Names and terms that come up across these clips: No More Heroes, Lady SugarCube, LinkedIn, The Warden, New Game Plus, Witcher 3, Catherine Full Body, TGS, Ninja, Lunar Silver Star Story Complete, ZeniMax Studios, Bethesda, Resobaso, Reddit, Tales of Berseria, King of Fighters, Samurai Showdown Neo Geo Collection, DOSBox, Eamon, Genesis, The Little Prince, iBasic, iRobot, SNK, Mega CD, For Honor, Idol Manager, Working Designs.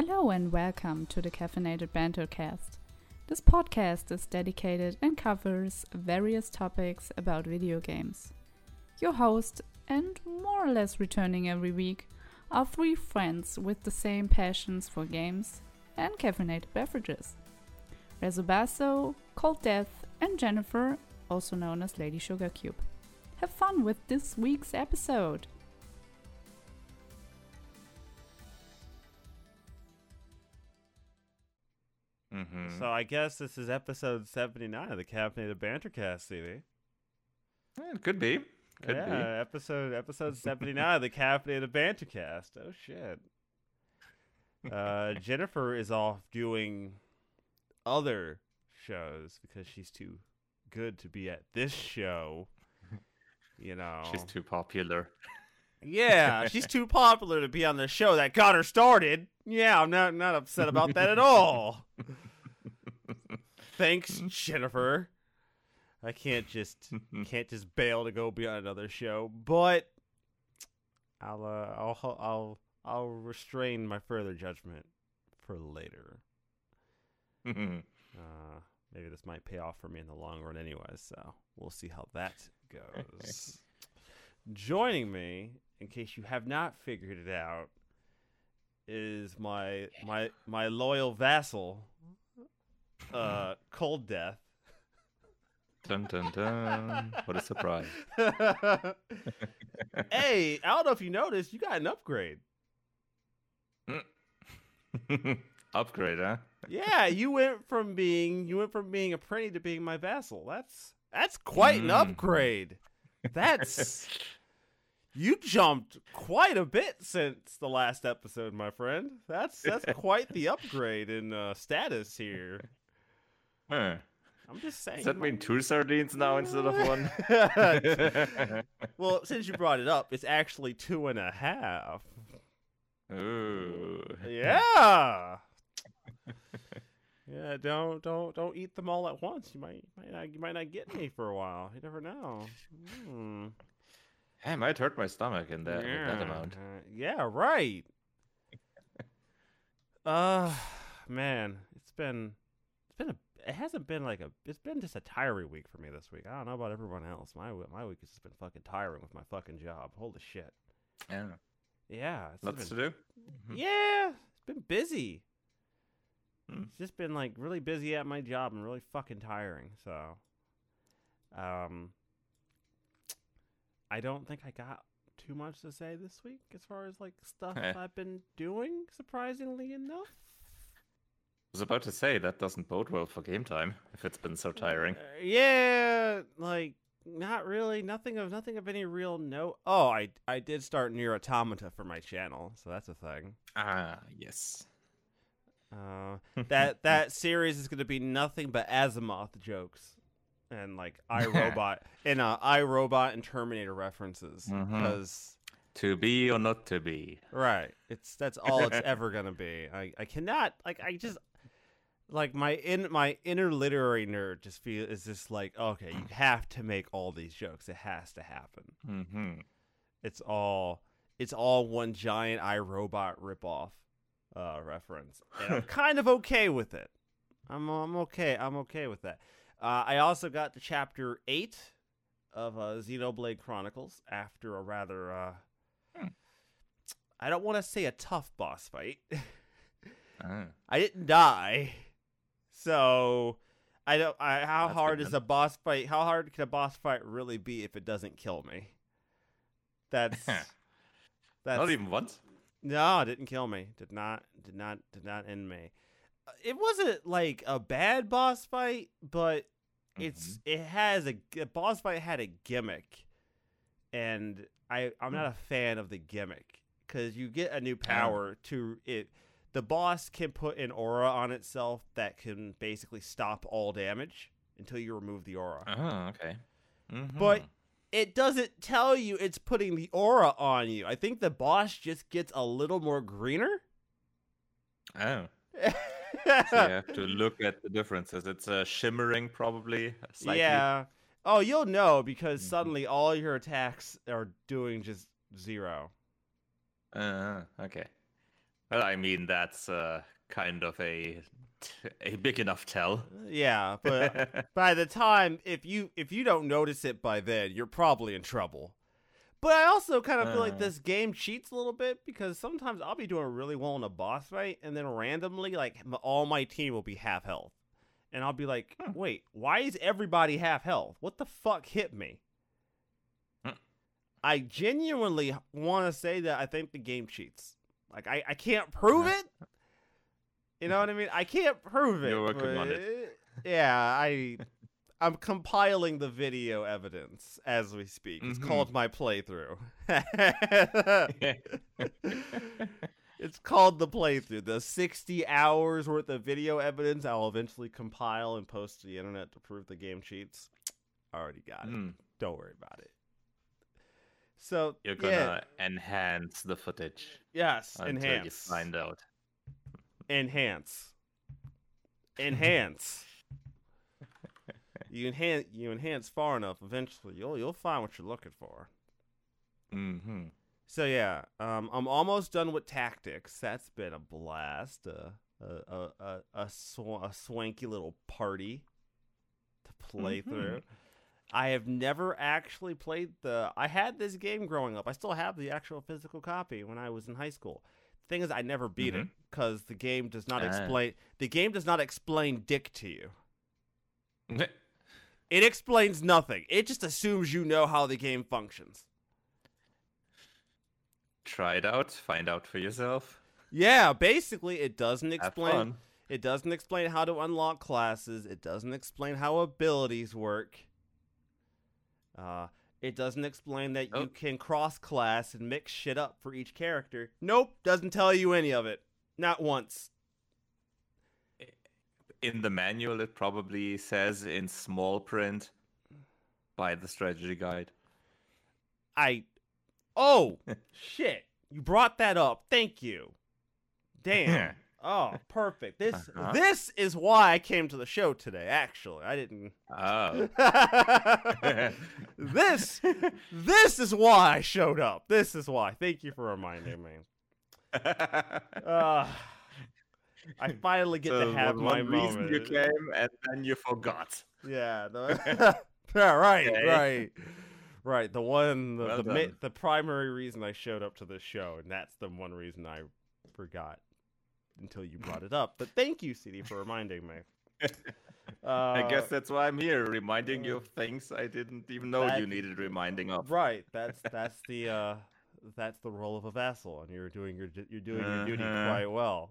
Hello and welcome to the Caffeinated Bantercast. This podcast is dedicated and covers various topics about video games. Your host, and more or less returning every week, are three friends with the same passions for games and caffeinated beverages. Resobaso, Cold Death and Jennifer, also known as Lady SugarCube. Have fun with this week's episode! Mm-hmm. So I guess this is episode 79 of the Caffeinated Bantercast, CD. It could be. Could be. Episode 79 of the Caffeinated Bantercast. Oh, shit. Jennifer is off doing other shows because she's too good to be at this show. You know, she's too popular. Yeah, she's too popular to be on the show that got her started. Yeah, I'm not upset about that at all. Thanks, Jennifer. I can't just bail to go be on another show, but I'll restrain my further judgment for later. Maybe this might pay off for me in the long run anyway, so we'll see how that goes. Joining me, in case you have not figured it out, is my loyal vassal, Cold Death. Dun dun dun! What a surprise! Hey, I don't know if you noticed, you got an upgrade. Upgrade, huh? Yeah, you went from being a pretty to being my vassal. That's quite an upgrade. You jumped quite a bit since the last episode, my friend. That's quite the upgrade in status here. Huh. I'm just saying. Does that mean two sardines now instead of one? Well, since you brought it up, it's actually 2.5. Ooh. Yeah. Yeah, don't eat them all at once. You might not get any for a while. You never know. Hey, it might hurt my stomach in that amount. Yeah, right. Man, it's been just a tiring week for me this week. I don't know about everyone else. My week has just been fucking tiring with my fucking job. Holy shit. Yeah. Yeah. Lots to do. Yeah, it's been busy. It's just been like really busy at my job and really fucking tiring. So, I don't think I got too much to say this week as far as like stuff I've been doing, surprisingly enough. I was about to say that doesn't bode well for game time if it's been so tiring. Yeah, like not really, nothing of any real note. Oh, I did start Nier Automata for my channel, so that's a thing. Ah, yes. That series is going to be nothing but Asimov jokes and like iRobot and iRobot and Terminator references because to be or not to be, right? That's all it's ever going to be. I cannot my inner literary nerd just is just like, okay, you have to make all these jokes. It has to happen. Mm-hmm. It's all one giant iRobot ripoff. Reference. And I'm kind of okay with it. I'm okay with that. I also got to chapter 8 of Xenoblade Chronicles after a rather I don't want to say a tough boss fight. I didn't die. So I don't. How hard can a boss fight really be if it doesn't kill me? That's not even once. No, it didn't kill me. Did not end me. It wasn't like a bad boss fight, but it has a boss fight had a gimmick, and I'm not a fan of the gimmick because you get a new power to it. The boss can put an aura on itself that can basically stop all damage until you remove the aura. Oh, okay. Mm-hmm. But it doesn't tell you it's putting the aura on you. I think the boss just gets a little more greener. Oh. So you have to look at the differences. It's shimmering probably slightly. Yeah. Oh, you'll know because suddenly all your attacks are doing just zero. Okay. Well, I mean, that's kind of a big enough tell. Yeah, but by the time, if you don't notice it by then, you're probably in trouble. But I also kind of feel like this game cheats a little bit, because sometimes I'll be doing really well in a boss fight, and then randomly, like, all my team will be half health. And I'll be like, wait, why is everybody half health? What the fuck hit me? I genuinely want to say that I think the game cheats. Like, I can't prove it. You know what I mean? I can't prove it. You're working on it. Yeah, I'm compiling the video evidence as we speak. It's called my playthrough. It's called the playthrough. The 60 hours worth of video evidence I'll eventually compile and post to the internet to prove the game cheats. I already got it. Don't worry about it. So you're gonna enhance the footage. Yes, enhance. You find out. Enhance. You enhance far enough. Eventually, you'll find what you're looking for. So yeah, I'm almost done with tactics. That's been a blast. A swanky little party to play through. I have never actually played I had this game growing up. I still have the actual physical copy when I was in high school. The thing is, I never beat it because the game does not explain. The game does not explain dick to you. It explains nothing. It just assumes you know how the game functions. Try it out. Find out for yourself. Yeah, basically, it doesn't explain. Have fun. It doesn't explain how to unlock classes. It doesn't explain how abilities work. It doesn't explain that you can cross-class and mix shit up for each character. Nope, doesn't tell you any of it. Not once. In the manual, it probably says in small print, by the strategy guide. Oh, shit. You brought that up. Thank you. Damn. Oh, perfect. This is why I came to the show today, actually. I didn't... Oh. This is why I showed up. This is why. Thank you for reminding me. I finally get to have my moment. One reason you came, and then you forgot. Yeah. Right. The primary reason I showed up to this show, and that's the one reason I forgot. Until you brought it up. But thank you, CD, for reminding me. I guess that's why I'm here, reminding you of things I didn't even know you needed reminding of. Right. That's the role of a vassal, and you're doing your duty quite well.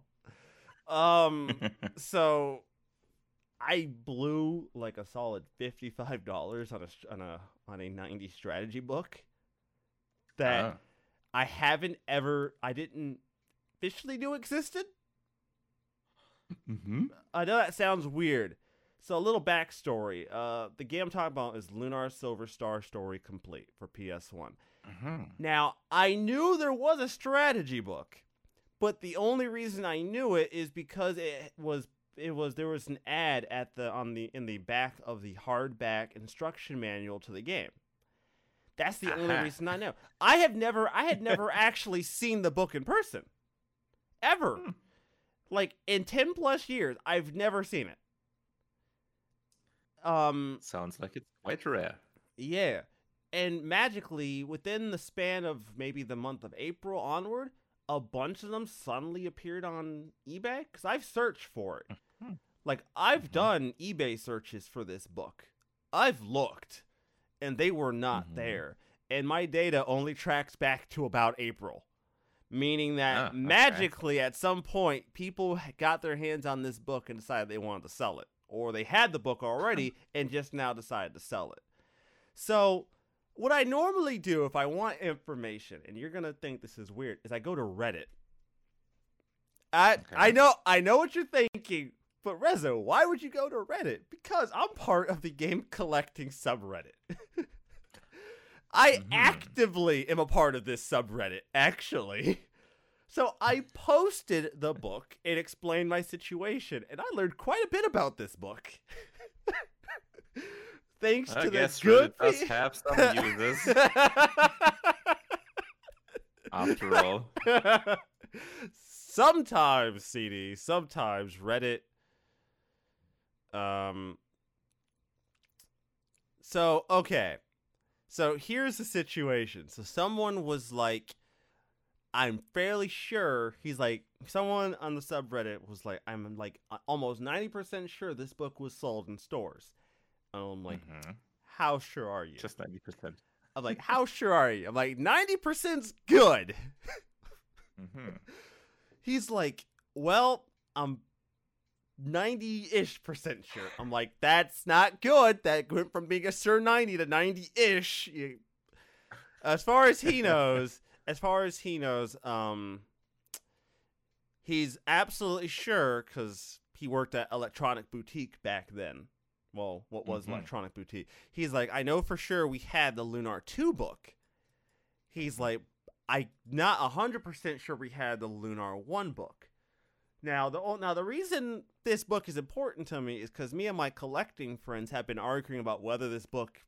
So I blew like a solid $55 on a 90 strategy book that I didn't officially knew existed. I know that sounds weird. So a little backstory. The game I'm talking about is Lunar Silver Star Story Complete for PS1. Now, I knew there was a strategy book, but the only reason I knew it is because there was an ad in the back of the hardback instruction manual to the game. That's the only reason I know. I had never actually seen the book in person. Ever. Like, in 10 plus years, I've never seen it. Sounds like it's quite rare. Yeah. And magically, within the span of maybe the month of April onward, a bunch of them suddenly appeared on eBay. Because I've searched for it. Like, I've done eBay searches for this book. I've looked. And they were not there. And my data only tracks back to about April. Meaning that magically at some point people got their hands on this book and decided they wanted to sell it, or they had the book already and just now decided to sell it. So what I normally do if I want information, and you're going to think this is weird, is I go to Reddit. I know what you're thinking, but Rezo, why would you go to Reddit? Because I'm part of the game collecting subreddit. I actively am a part of this subreddit, actually. So I posted the book and explained my situation, and I learned quite a bit about this book. Thanks to this good... I guess Reddit does have some users. After all. sometimes CD, sometimes Reddit. So, okay. So here's the situation. So someone was like, I'm fairly sure he's like, someone on the subreddit was like, I'm like almost 90% sure this book was sold in stores. And I'm like, how sure are you? Just 90%. I'm like, how sure are you? I'm like, 90%'s good. He's like, well, I'm 90-ish percent sure. I'm like, that's not good. That went from being a sure 90 to 90-ish. As far as he knows, he's absolutely sure because he worked at Electronic Boutique back then. Well, what was Electronic Boutique? He's like, I know for sure we had the Lunar 2 book. He's like, I'm not 100% sure we had the Lunar 1 book. Now the reason this book is important to me is because me and my collecting friends have been arguing about whether this book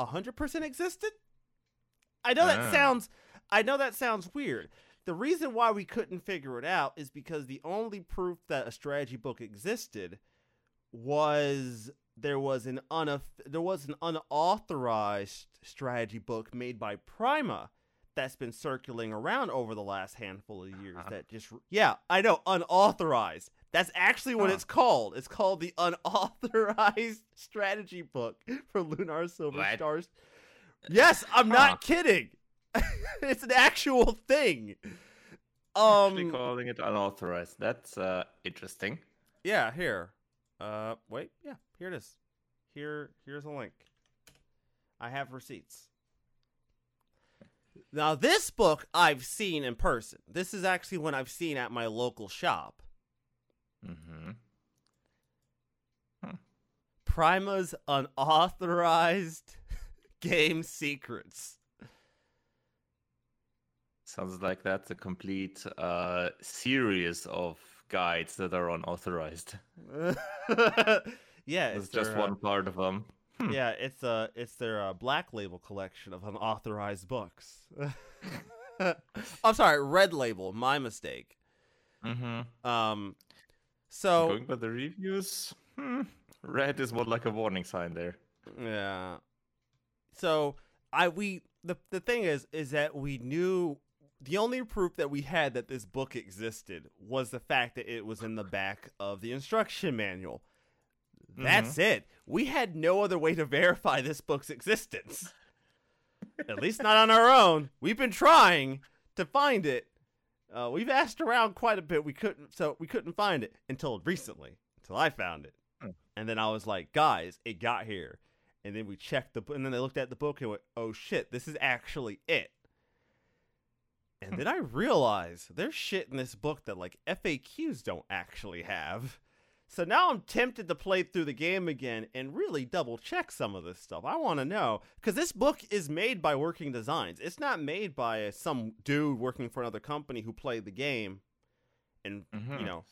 100% existed. I know that sounds weird. The reason why we couldn't figure it out is because the only proof that a strategy book existed was there was an unauthorized strategy book made by Prima that's been circulating around over the last handful of years that just... Yeah, I know, unauthorized. That's actually what it's called. It's called the Unauthorized Strategy Book for Lunar Silver Stars. Yes, I'm not kidding. It's an actual thing. Actually calling it unauthorized. That's interesting. Yeah, here. Wait, yeah, here it is. Here's a link. I have receipts. Now, this book I've seen in person. This is actually one I've seen at my local shop. Prima's Unauthorized Game Secrets. Sounds like that's a complete series of guides that are unauthorized. Yeah. It's just one part of them. Yeah, it's their black label collection of unauthorized books. I'm sorry, red label. My mistake. So going by the reviews, red is more like a warning sign there. Yeah. So the thing is that we knew the only proof that we had that this book existed was the fact that it was in the back of the instruction manual. That's it. We had no other way to verify this book's existence. At least not on our own. We've been trying to find it. We've asked around quite a bit. We couldn't find it until recently, until I found it. And then I was like, guys, it got here. And then we checked the book, and then they looked at the book and went, oh shit, this is actually it. And then I realized there's shit in this book that like FAQs don't actually have. So now I'm tempted to play through the game again and really double-check some of this stuff. I want to know, because this book is made by Working Designs. It's not made by some dude working for another company who played the game and,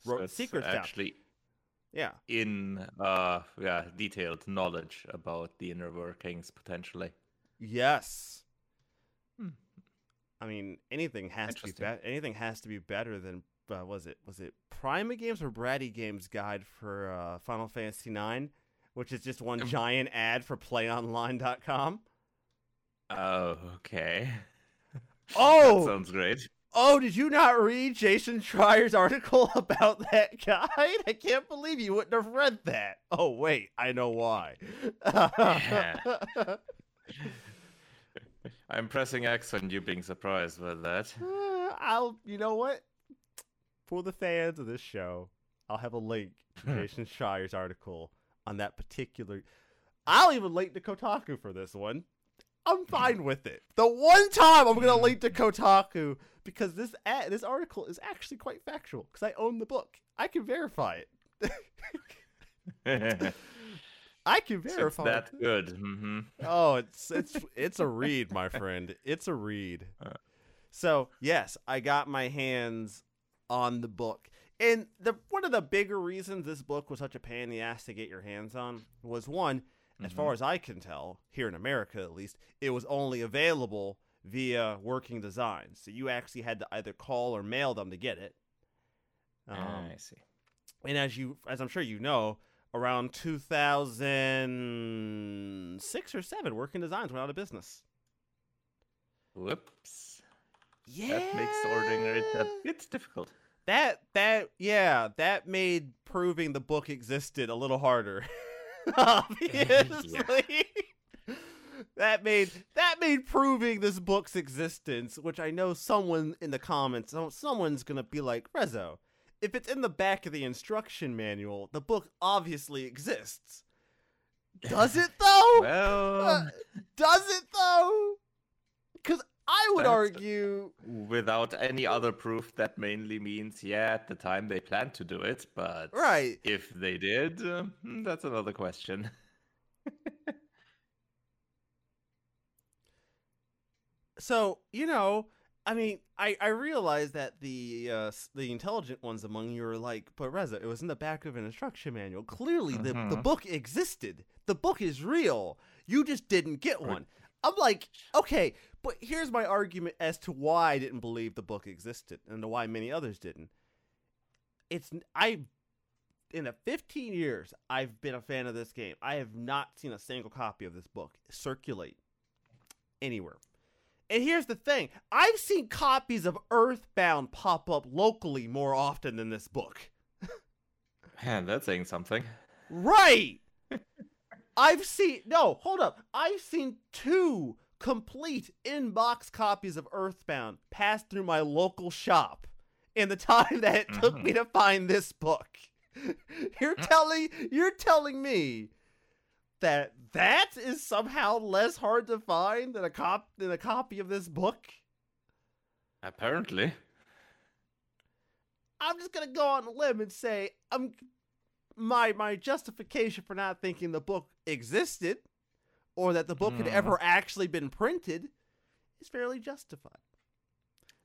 wrote so secrets down. Actually, yeah, in detailed knowledge about the inner workings, potentially. Yes. I mean, anything has to be better than... was it Prima Games or Bratty Games guide for Final Fantasy IX, which is just one giant ad for playonline.com? Oh, okay. Oh! That sounds great. Oh, did you not read Jason Schreier's article about that guide? I can't believe you wouldn't have read that. Oh, wait, I know why. I'm pressing X on you being surprised by that. You know what? For the fans of this show, I'll have a link to Jason Schreier's article on that particular... I'll even link to Kotaku for this one. I'm fine with it. The one time I'm going to link to Kotaku, because this article is actually quite factual, because I own the book. I can verify it. I can verify it. It's that good. Oh, it's a read, my friend. It's a read. So, yes, I got my hands... on the book. And one of the bigger reasons this book was such a pain in the ass to get your hands on was one, as far as I can tell, here in America at least, it was only available via Working Designs. So you actually had to either call or mail them to get it. I see. And as I'm sure you know, around 2006 or 7, Working Designs went out of business. Whoops. Yeah. That makes ordinary stuff. It's difficult. That made proving the book existed a little harder. Obviously. Yeah. That made proving this book's existence, which I know someone in the comments, someone's going to be like, Rezo, if it's in the back of the instruction manual, the book obviously exists. Does it, though? Well... does it, though? Because I would argue... Without any other proof, that mainly means, yeah, at the time they planned to do it, but right. If they did, that's another question. So, you know, I mean, I realize that the intelligent ones among you are like, but Reza, it was in the back of an instruction manual. Clearly, the book existed. The book is real. You just didn't get one. I'm like, okay, but here's my argument as to why I didn't believe the book existed and why many others didn't. In 15 years, I've been a fan of this game. I have not seen a single copy of this book circulate anywhere. And here's the thing. I've seen copies of Earthbound pop up locally more often than this book. Man, that's saying something. Right! I've seen 2 complete in-box copies of Earthbound pass through my local shop in the time that it took me to find this book. You're telling me that is somehow less hard to find than a copy of this book? Apparently. I'm just going to go on a limb and say my justification for not thinking the book existed or that the book had ever actually been printed is fairly justified.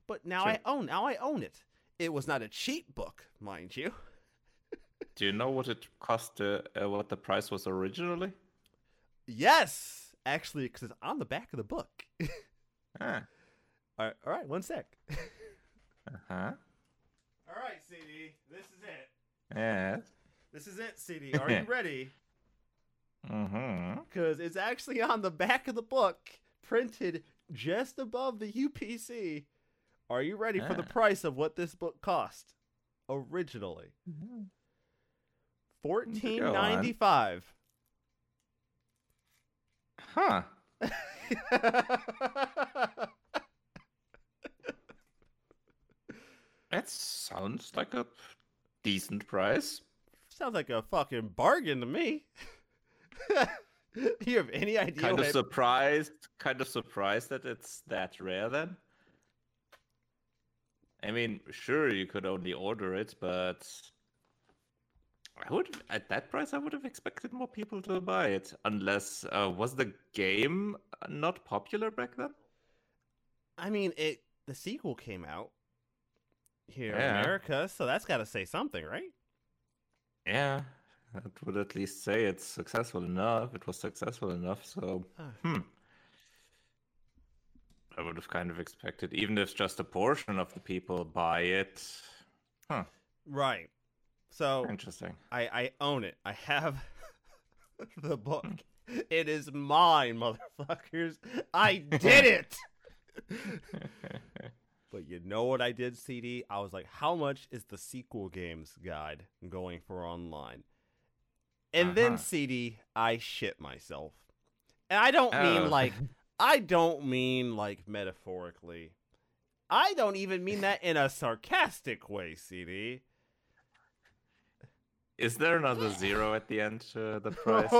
But now sure. I own it. It was not a cheap book, mind you. Do you know what it cost? What the price was originally? Yes, actually, because it's on the back of the book. All right, one sec. All right, CD, this is it. Yeah. This is it, CD. Are you ready? Because it's actually on the back of the book, printed just above the UPC. Are you ready for the price of what this book cost originally? $14.95. Huh. That sounds like a decent price. Sounds like a fucking bargain to me. Do you have any idea? Kind of surprised that it's that rare then. I mean, sure, you could only order it, but at that price, I would have expected more people to buy it. Unless, was the game not popular back then? I mean, the sequel came out here in America, so that's got to say something, right? Yeah, that would at least say it's successful enough. It was successful enough, so... I would have kind of expected, even if just a portion of the people buy it. Huh. Right. So interesting. I own it. I have the book. It is mine, motherfuckers. I did it. But you know what I did, CD? I was like, how much is the sequel games guide going for online? And then, CD, I shit myself. And I don't mean like, metaphorically. I don't even mean that in a sarcastic way, CD. Is there another 0 at the end of the price?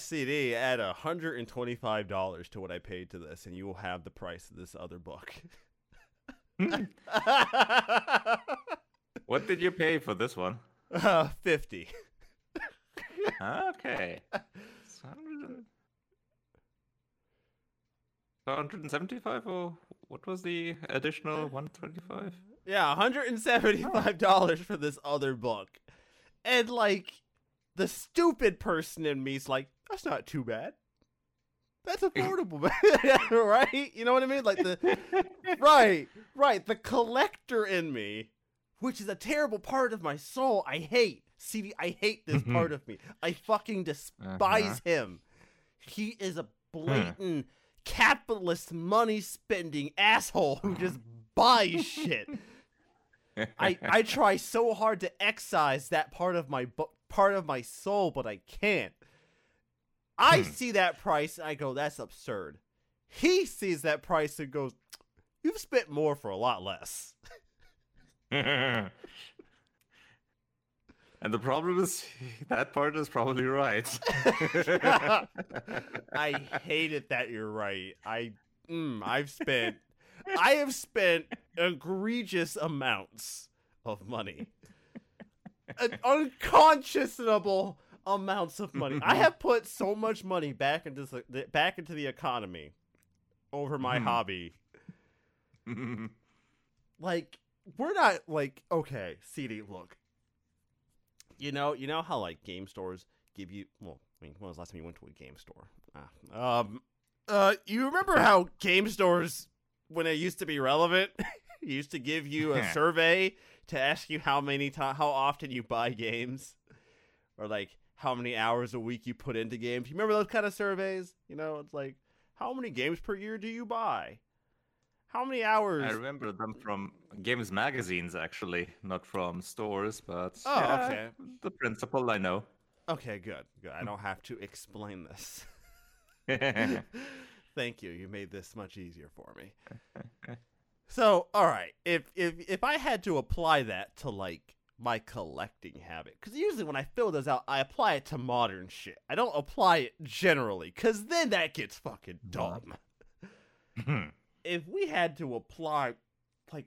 CD, add $125 to what I paid to this, and you will have the price of this other book. What did you pay for this one? $50. Okay. $175, or what was the additional $125? Yeah, $175 for this other book. And, like, the stupid person in me's like, that's not too bad. That's affordable, right? You know what I mean? Like the right. The collector in me, which is a terrible part of my soul. I hate CD. I hate this part of me. I fucking despise him. He is a blatant capitalist, money-spending asshole who just buys shit. I try so hard to excise that part of my soul, but I can't. I see that price and I go, that's absurd. He sees that price and goes, you've spent more for a lot less. And the problem is that part is probably right. I hate it that you're right. I have spent egregious amounts of money. Unconscionable amounts of money. I have put so much money back into the economy over my hobby. Like, we're not like, okay, CD, look. You know how like game stores give you, well, I mean, when was the last time you went to a game store? You remember how game stores, when they used to be relevant, used to give you a survey to ask you how often you buy games, or like how many hours a week you put into games. You remember those kind of surveys? You know, it's like, how many games per year do you buy? How many hours? I remember them from games magazines, actually, not from stores, but okay. The principle I know. Okay, good. I don't have to explain this. Thank you. You made this much easier for me. So, all right, if I had to apply that to like my collecting habit, because usually when I fill those out, I apply it to modern shit. I don't apply it generally, because then that gets fucking dumb. If we had to apply, like,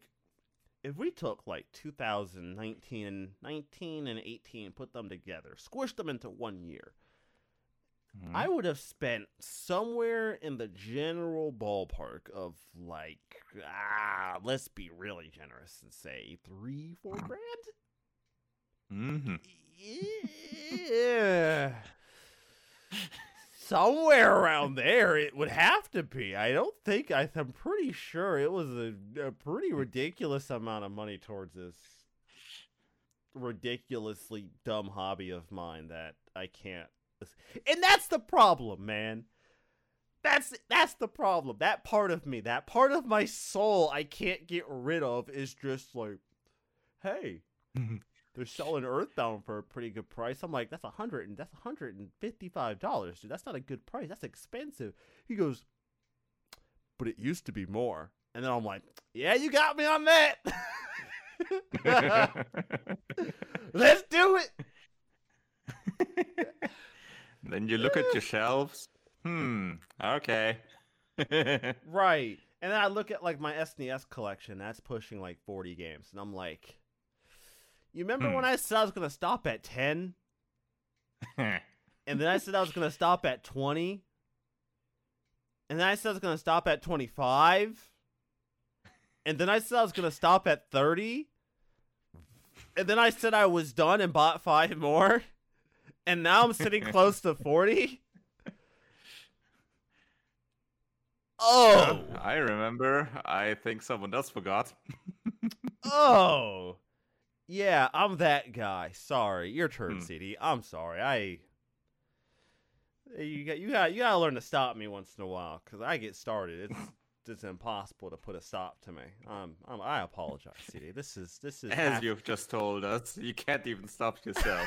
if we took like 2019 and 18, put them together, squished them into 1 year, I would have spent somewhere in the general ballpark of like, let's be really generous and say $3-4 grand. Yeah. Somewhere around there, it would have to be. I'm pretty sure it was a pretty ridiculous amount of money towards this ridiculously dumb hobby of mine that I can't. And that's the problem, man. That's the problem. That part of me, that part of my soul I can't get rid of is just like, hey, they're selling Earthbound for a pretty good price. I'm like, that's $100 and that's $155, dude. That's not a good price. That's expensive. He goes, but it used to be more. And then I'm like, yeah, you got me on that. Let's do it. Then you look at your shelves. Okay. Right. And then I look at like my SNES collection. That's pushing like 40 games. And I'm like, you remember when I said I was going to stop at 10? And then I said I was going to stop at 20? And then I said I was going to stop at 25? And then I said I was going to stop at 30? And then I said I was done and bought 5 more? And now I'm sitting close to 40? Oh! I remember. I think someone else forgot. Oh! Yeah, I'm that guy. Sorry. Your turn, CD. I'm sorry. You gotta learn to stop me once in a while, because I get started. It's impossible to put a stop to me. I apologize, CD. This is as you've just told us, you can't even stop yourself.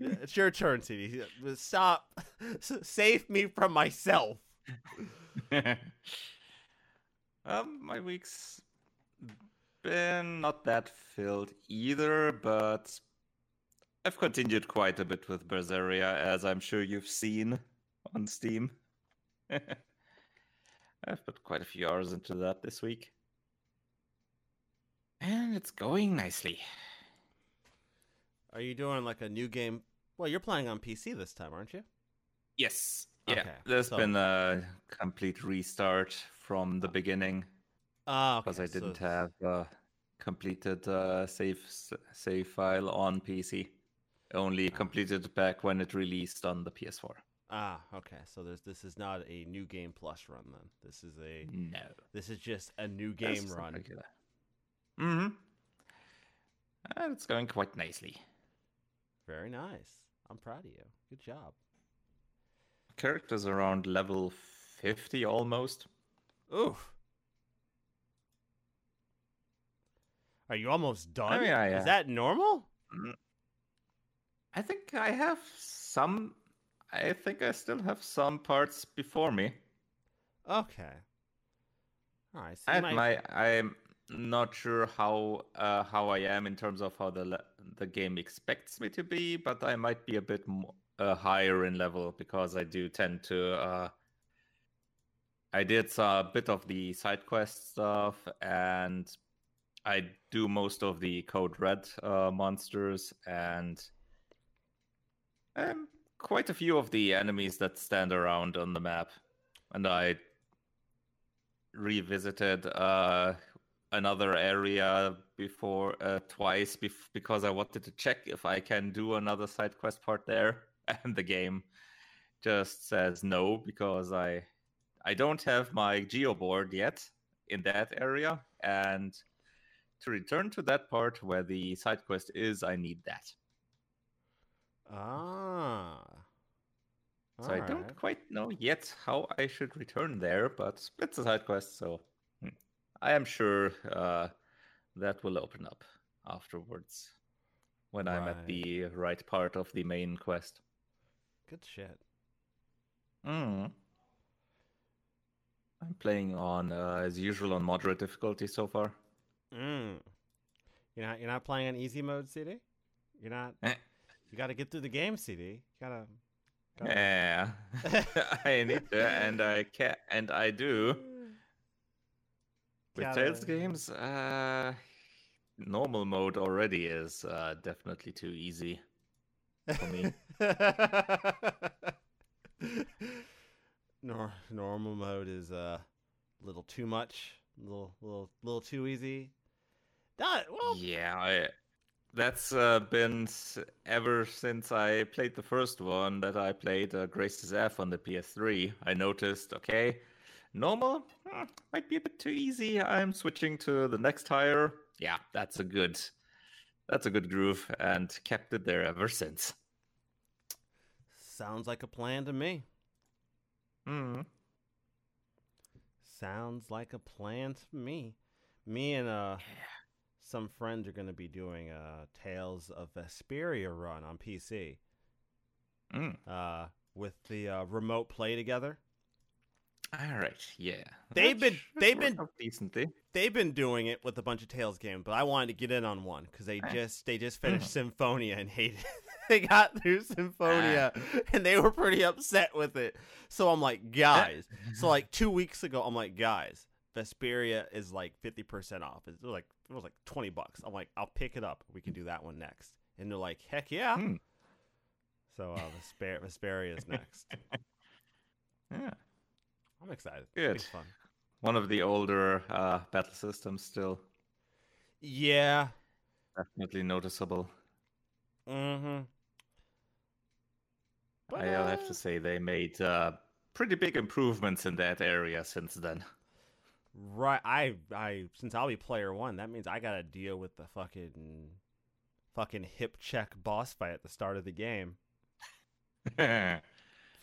It's your turn, CD. Stop. Save me from myself. My week's been not that filled either, but I've continued quite a bit with Berseria, as I'm sure you've seen on Steam. I've put quite a few hours into that this week. And it's going nicely. Are you doing like a new game? Well, you're playing on PC this time, aren't you? Yes. Yeah. Okay. There's been a complete restart from the beginning. Because I didn't have completed save file on PC. only completed back when it released on the PS4. Ah, okay. So this is not a New Game Plus run then. This is a no. This is just a new game run. Mm-hmm. And it's going quite nicely. Very nice. I'm proud of you. Good job. Character's around level 50 almost. Oof. Are you almost done? I mean, is that normal? I think I have some. I think I still have some parts before me. Okay. All right. So I'm not sure how I am in terms of how the game expects me to be, but I might be a bit more, higher in level because I do tend to. I did a bit of the side quest stuff, and I do most of the Code Red monsters, and quite a few of the enemies that stand around on the map. And I revisited another area before twice because I wanted to check if I can do another side quest part there, and the game just says no because I don't have my geo board yet in that area, and to return to that part where the side quest is, I need that. Ah. So I don't quite know yet how I should return there, but it's a side quest, so I am sure that will open up afterwards when I'm at the right part of the main quest. Good shit. I'm playing on, as usual, on moderate difficulty so far. You're not playing on easy mode, CD? You're not. You got to get through the game, CD. You gotta... Yeah, I need to, and I can, and I do. With Tales games, normal mode already is definitely too easy for me. Normal mode is a little too much. Little too easy. That's been ever since I played the first one that I played, Graces F on the PS3. I noticed, okay, normal might be a bit too easy. I'm switching to the next higher. Yeah, that's a good groove, and kept it there ever since. Sounds like a plan to me. Sounds like a plan to me. Me and some friends are going to be doing a Tales of Vesperia run on PC with the remote play together. All right, yeah. They've been doing it with a bunch of Tales games, but I wanted to get in on one because they just finished Symphonia and hated it. They got through Symphonia and they were pretty upset with it. So I'm like, guys. 2 weeks ago, I'm like, guys, Vesperia is like 50% off. It was like $20. I'm like, I'll pick it up. We can do that one next. And they're like, heck yeah. So Vesperia is next. Yeah. I'm excited. Good. It's fun. One of the older battle systems still. Yeah. Definitely noticeable. But I'll have to say they made pretty big improvements in that area since then. Right. I since I'll be player one, that means I gotta deal with the fucking hip check boss fight at the start of the game.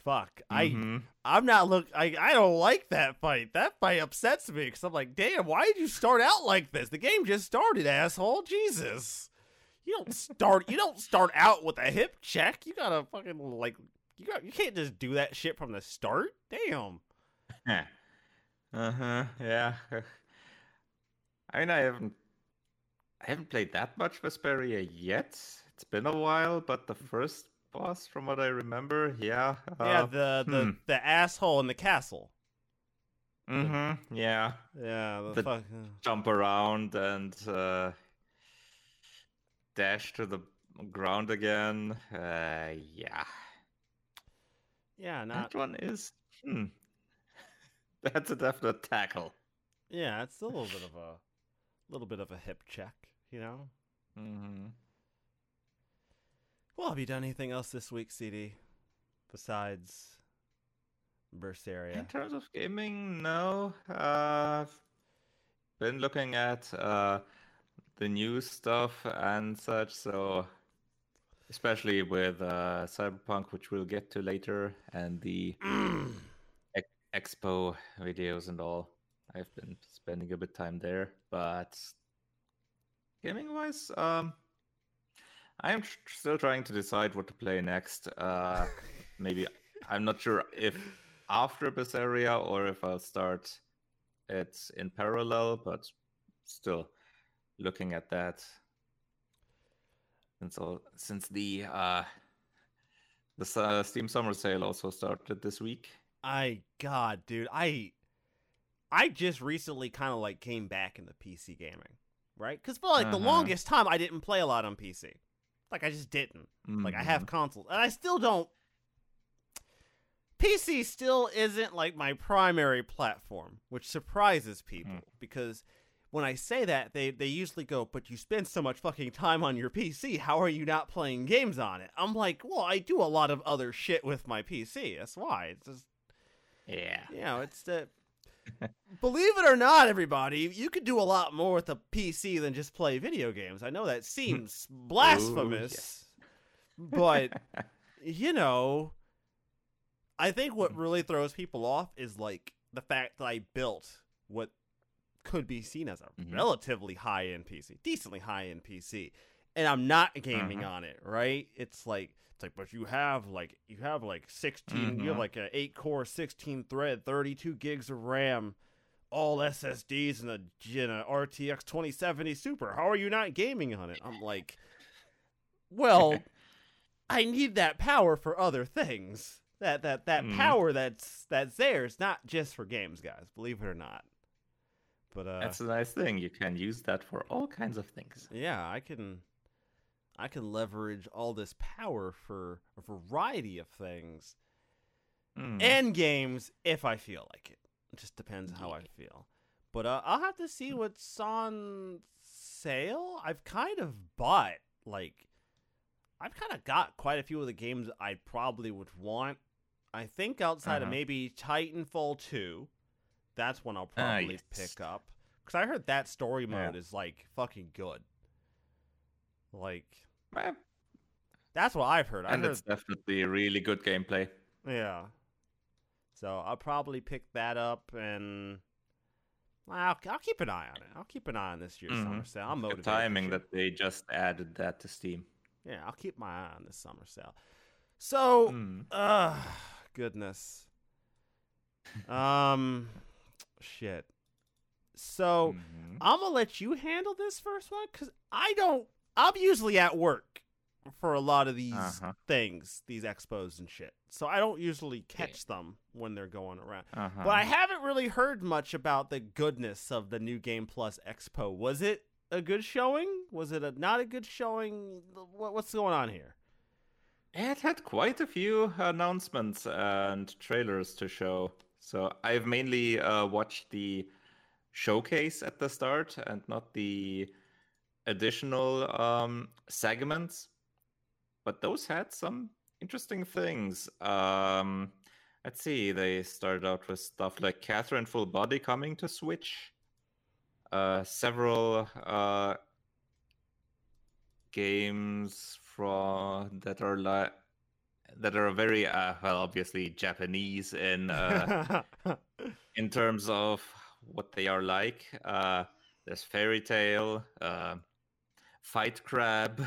Fuck. I don't like that fight. That fight upsets me because I'm like, damn, why did you start out like this? The game just started, asshole. Jesus. You don't start out with a hip check. You gotta fucking you can't just do that shit from the start. Damn. Yeah. I mean, I haven't played that much Vesperia yet. It's been a while, but the first boss, from what I remember, the asshole in the castle. Jump around and dash to the ground again. That one is that's a definite tackle. Yeah, it's a little bit of a hip check, you know. Well, have you done anything else this week, CD, besides Berseria? In terms of gaming, no. I've been looking at the new stuff and such, so especially with Cyberpunk, which we'll get to later, and the expo videos and all. I've been spending a bit of time there, but gaming-wise, I'm still trying to decide what to play next. Maybe I'm not sure if after Berseria or if I'll start it in parallel, but still looking at that. And so, since the Steam Summer Sale also started this week. God, dude, I just recently kind of like came back in the PC gaming, right? Because for like the longest time, I didn't play a lot on PC. Like, I just didn't. Mm-hmm. Like, I have consoles. And I still don't... PC still isn't, like, my primary platform, which surprises people. Mm. Because when I say that, they usually go, but you spend so much fucking time on your PC. How are you not playing games on it? I'm like, well, I do a lot of other shit with my PC. That's why. It's just... Yeah. You know, it's the... Believe it or not, everybody, you could do a lot more with a PC than just play video games. I know that seems blasphemous, but, you know, I think what really throws people off is, like, the fact that I built what could be seen as a relatively high-end PC, decently high-end PC, and I'm not gaming on it, right? It's like, but you have like 16, you have like an 8-core, 16-thread, 32 gigs of RAM, all SSDs, and a RTX 2070 Super. How are you not gaming on it? I'm like, well, I need that power for other things. That power that's there is not just for games, guys. Believe it or not. But that's a nice thing. You can use that for all kinds of things. Yeah, I can leverage all this power for a variety of things and games if I feel like it. It just depends on how I feel. But I'll have to see what's on sale. I've kind of got quite a few of the games I probably would want. I think outside of maybe Titanfall 2, that's one I'll probably pick up. Because I heard that story mode is like fucking good. Like, that's what I've heard. It's definitely a really good gameplay. Yeah. So I'll probably pick that up, and I'll keep an eye on it. I'll keep an eye on this year's summer sale. I'm motivated. The timing that they just added that to Steam. Yeah, I'll keep my eye on this summer sale. So, goodness. Shit. So I'm gonna let you handle this first one because I'm usually at work for a lot of these things, these expos and shit. So I don't usually catch them when they're going around. But I haven't really heard much about the goodness of the New Game Plus Expo. Was it a good showing? Was it not a good showing? What's going on here? It had quite a few announcements and trailers to show. So I've mainly watched the showcase at the start and not the additional segments, but those had some interesting things. Let's see, they started out with stuff like Catherine Full Body coming to Switch, several games from that are very obviously Japanese in in terms of what they are like. There's Fairy Tail, Fight Crab.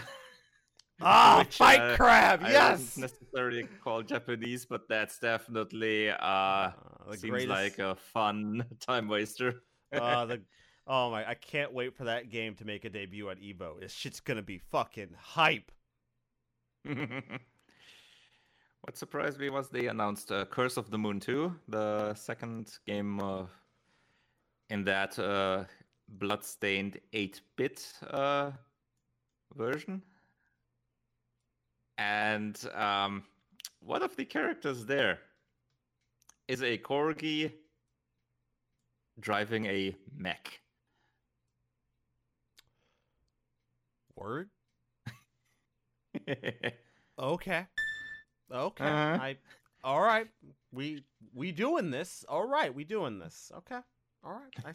Fight Crab, yes! I wouldn't necessarily call Japanese, but that's definitely seems like a fun time waster. I can't wait for that game to make a debut at Evo. This shit's gonna be fucking hype. What surprised me was they announced Curse of the Moon 2, the second game in that Bloodstained 8-bit version. And one of the characters there is a corgi driving a mech. Word? Okay. Uh-huh. All right. We doing this. All right, we doing this. Okay. All right. I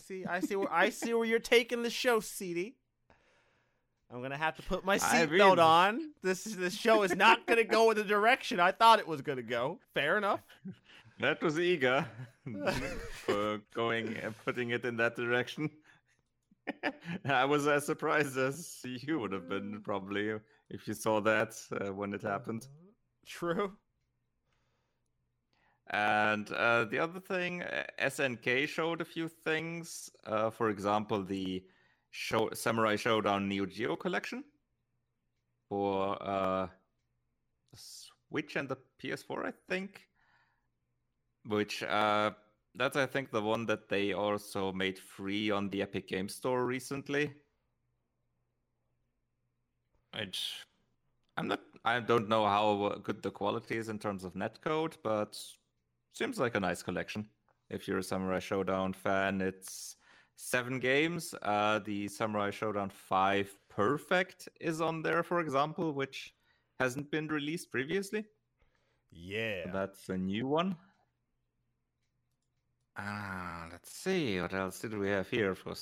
see where you're taking the show, CD. I'm going to have to put my seatbelt on. This show is not going to go in the direction I thought it was going to go. Fair enough. That was eager for going and putting it in that direction. I was as surprised as you would have been, probably, if you saw that when it happened. True. And the other thing, SNK showed a few things. For example, the Samurai Showdown Neo Geo collection for the Switch and the PS4, I think. Which, that's, I think, the one that they also made free on the Epic Games Store recently. Which, I don't know how good the quality is in terms of netcode, but seems like a nice collection. If you're a Samurai Showdown fan, it's 7 games. The Samurai Showdown 5 Perfect is on there, for example, which hasn't been released previously. Yeah. So that's a new one. Let's see. What else did we have here? For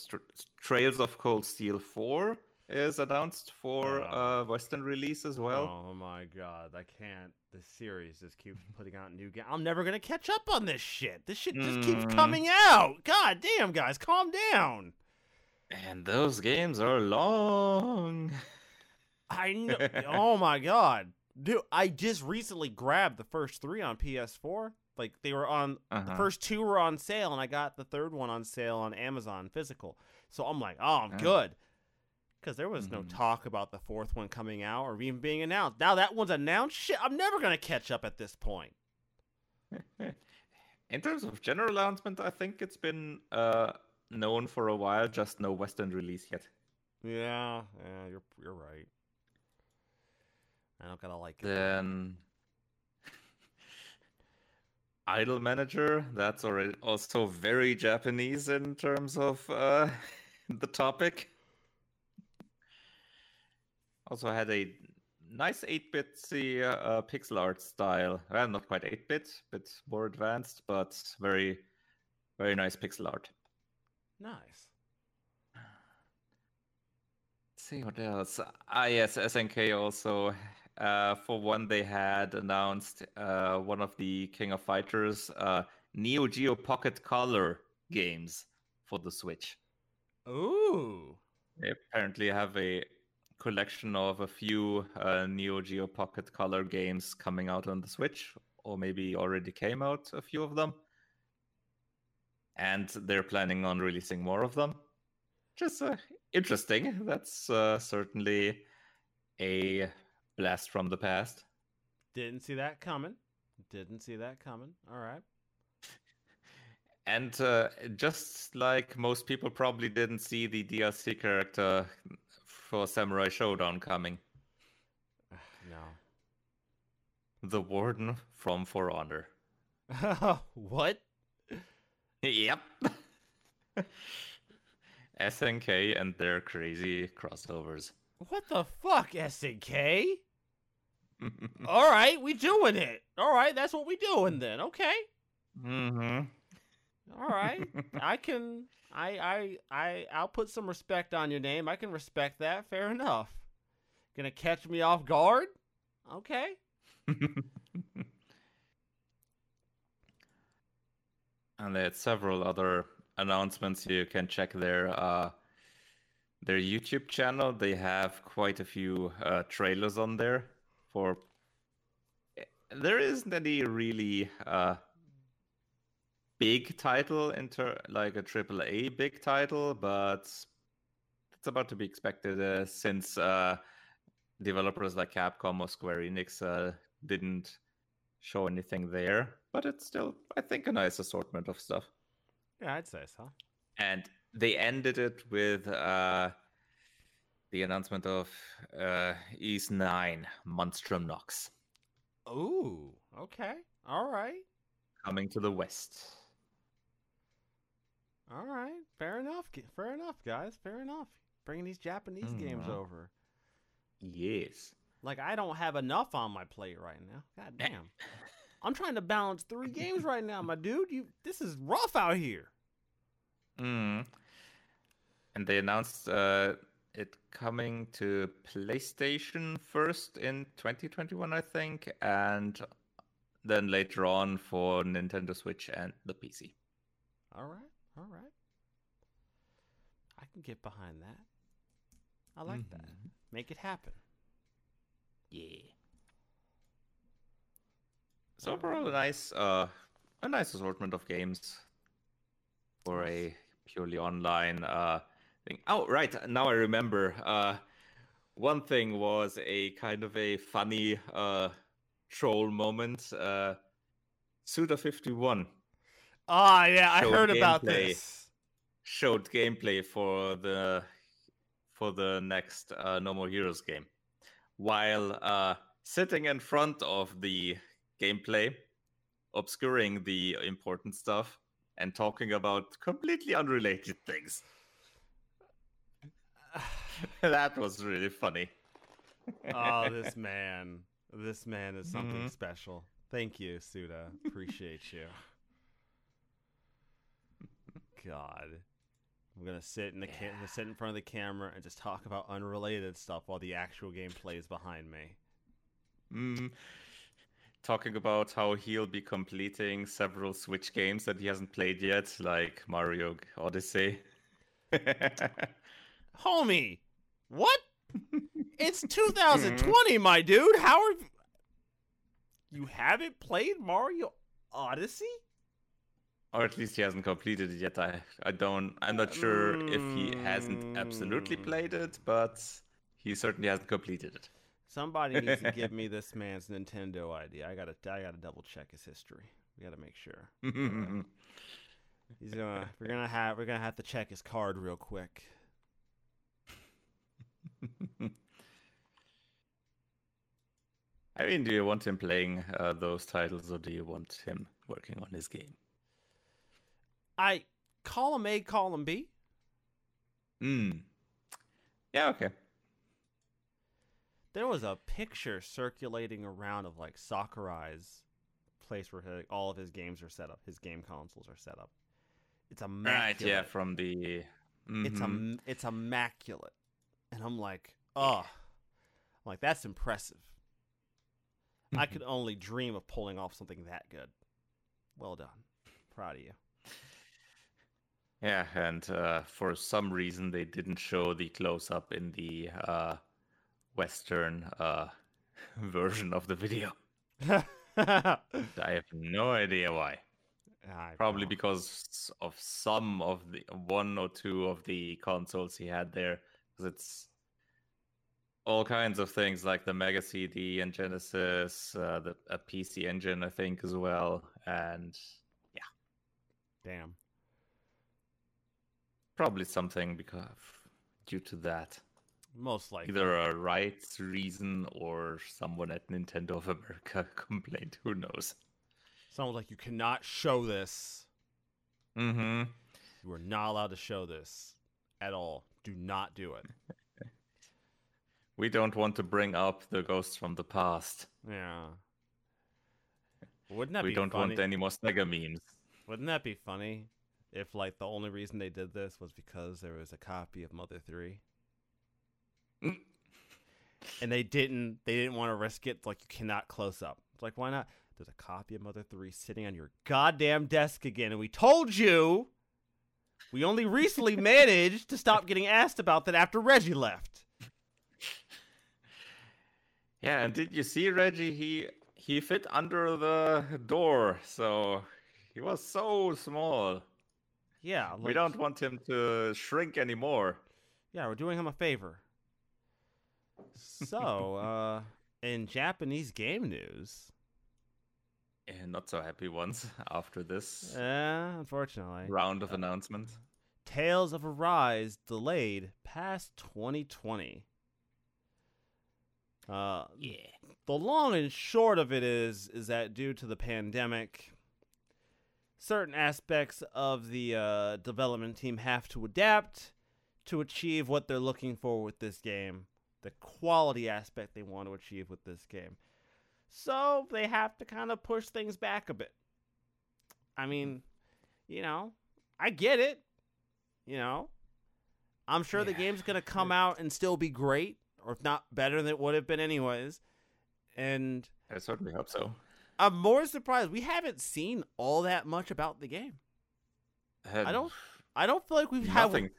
Trails of Cold Steel 4 is announced for Western release as well. Oh my god, I can't. This series just keeps putting out new games. I'm never going to catch up on this shit. This shit just keeps coming out. God damn, guys, calm down. And those games are long. I know. Oh my god. Dude, I just recently grabbed the first 3 on PS4. Like, they were on, the first 2 were on sale, and I got the third one on sale on Amazon physical. So I'm like, oh, I'm good. Because there was no talk about the fourth one coming out or even being announced. Now that one's announced, shit, I'm never going to catch up at this point. In terms of general announcement, I think it's been known for a while, just no Western release yet. Yeah, you're right. I don't gotta like it. Then Idol Manager, that's already also very Japanese in terms of the topic. Also had a nice 8-bitsy pixel art style. Well, not quite 8-bit, bit more advanced, but very, very nice pixel art. Nice. Let's see what else. Yes, SNK also. For one, they had announced one of the King of Fighters Neo Geo Pocket Color games for the Switch. Ooh. They apparently have a collection of a few Neo Geo Pocket Color games coming out on the Switch, or maybe already came out a few of them, and they're planning on releasing more of them. Just interesting. That's certainly a blast from the past. Didn't see that coming. All right. And just like most people probably didn't see the DLC character for Samurai Showdown coming. No. The Warden from For Honor. What? Yep. SNK and their crazy crossovers. What the fuck, SNK? All right, we doing it. All right, that's what we doing then. Okay. All right, I'll put some respect on your name. I can respect that. Fair enough. Gonna catch me off guard? Okay. And there's several other announcements. You can check their YouTube channel. They have quite a few trailers on there. For there isn't any really big title, like a AAA big title, but it's about to be expected since developers like Capcom or Square Enix didn't show anything there. But it's still, I think, a nice assortment of stuff. Yeah, I'd say so. And they ended it with the announcement of Ys 9 Monstrum Nox. Ooh, okay. All right. Coming to the West. All right, fair enough, guys, fair enough. Bringing these Japanese games over. Yes. Like, I don't have enough on my plate right now. God damn. I'm trying to balance 3 games right now, my dude. This is rough out here. Mm. And they announced it coming to PlayStation first in 2021, I think, and then later on for Nintendo Switch and the PC. All right. I can get behind that. I like that. Make it happen. Yeah. So overall, a nice assortment of games for a purely online thing. Oh, right. Now I remember. One thing was a kind of a funny troll moment. Suda51. Ah, yeah, I heard about this. Showed gameplay for the next No More Heroes game, while sitting in front of the gameplay, obscuring the important stuff and talking about completely unrelated things. That was really funny. Oh, this man is something special. Thank you, Suda. Appreciate you. God, I'm gonna sit in the sit in front of the camera and just talk about unrelated stuff while the actual game plays behind me. Talking about how he'll be completing several Switch games that he hasn't played yet, like Mario Odyssey. Homie, what? It's 2020, my dude. You haven't played Mario Odyssey? Or at least he hasn't completed it yet. I'm not sure if he hasn't absolutely played it, but he certainly hasn't completed it. Somebody needs to give me this man's Nintendo ID. I gotta double check his history. We gotta make sure. We're gonna have to check his card real quick. I mean, do you want him playing those titles, or do you want him working on his game? I column A, column B. Yeah. Okay. There was a picture circulating around of like Sakurai's place where all of his games are set up. His game consoles are set up. It's immaculate. Right. Yeah. From the. Mm-hmm. It's immaculate, and I'm like, oh, that's impressive. I could only dream of pulling off something that good. Well done. Proud of you. Yeah, and for some reason they didn't show the close-up in the Western version of the video. I have no idea why. Probably because of some of the one or two of the consoles he had there. Because it's all kinds of things like the Mega CD and Genesis, a PC Engine, I think, as well. And yeah. Damn. Probably something due to that. Most likely. Either a rights reason or someone at Nintendo of America complained. Who knows? Someone like, you cannot show this. Mm-hmm. You are not allowed to show this at all. Do not do it. We don't want to bring up the ghosts from the past. Yeah. Wouldn't that be funny? We don't want any more Sega memes. Wouldn't that be funny? If, like, the only reason they did this was because there was a copy of Mother 3. And they didn't want to risk it. Like, you cannot close up. It's like, why not? There's a copy of Mother 3 sitting on your goddamn desk again. And we told you! We only recently managed to stop getting asked about that after Reggie left. Yeah, and did you see Reggie? He fit under the door, so he was so small. Yeah, like, we don't want him to shrink anymore. Yeah, we're doing him a favor. So, in Japanese game news, and not so happy ones after this. Yeah, unfortunately. Round of announcements. Tales of Arise delayed past 2020. Yeah. The long and short of it is that due to the pandemic, certain aspects of the development team have to adapt to achieve what they're looking for with this game, the quality aspect they want to achieve with this game. So they have to kind of push things back a bit. I mean, you know, I get it. You know, I'm sure the game's going to come out and still be great, or if not better than it would have been anyways. And I certainly hope so. I'm more surprised we haven't seen all that much about the game. I don't feel like we've had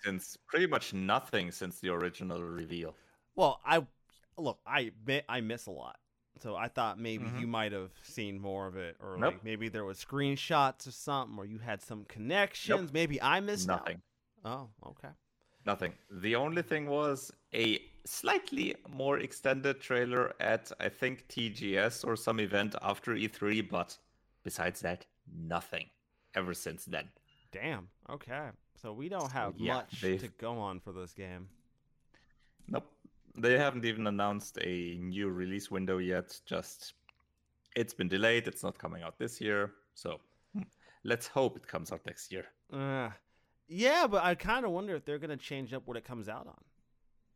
pretty much nothing since the original reveal. Well, I miss a lot. So I thought maybe you might have seen more of it, or like maybe there was screenshots or something, or you had some connections. Maybe I missed nothing. Out. Oh, okay. Nothing. The only thing was a slightly more extended trailer at, I think, TGS or some event after E3, but besides that, nothing ever since then. Damn. Okay. So we don't have much to go on for this game. Nope. They haven't even announced a new release window yet. Just, it's been delayed. It's not coming out this year. So let's hope it comes out next year. Yeah, but I kind of wonder if they're going to change up what it comes out on.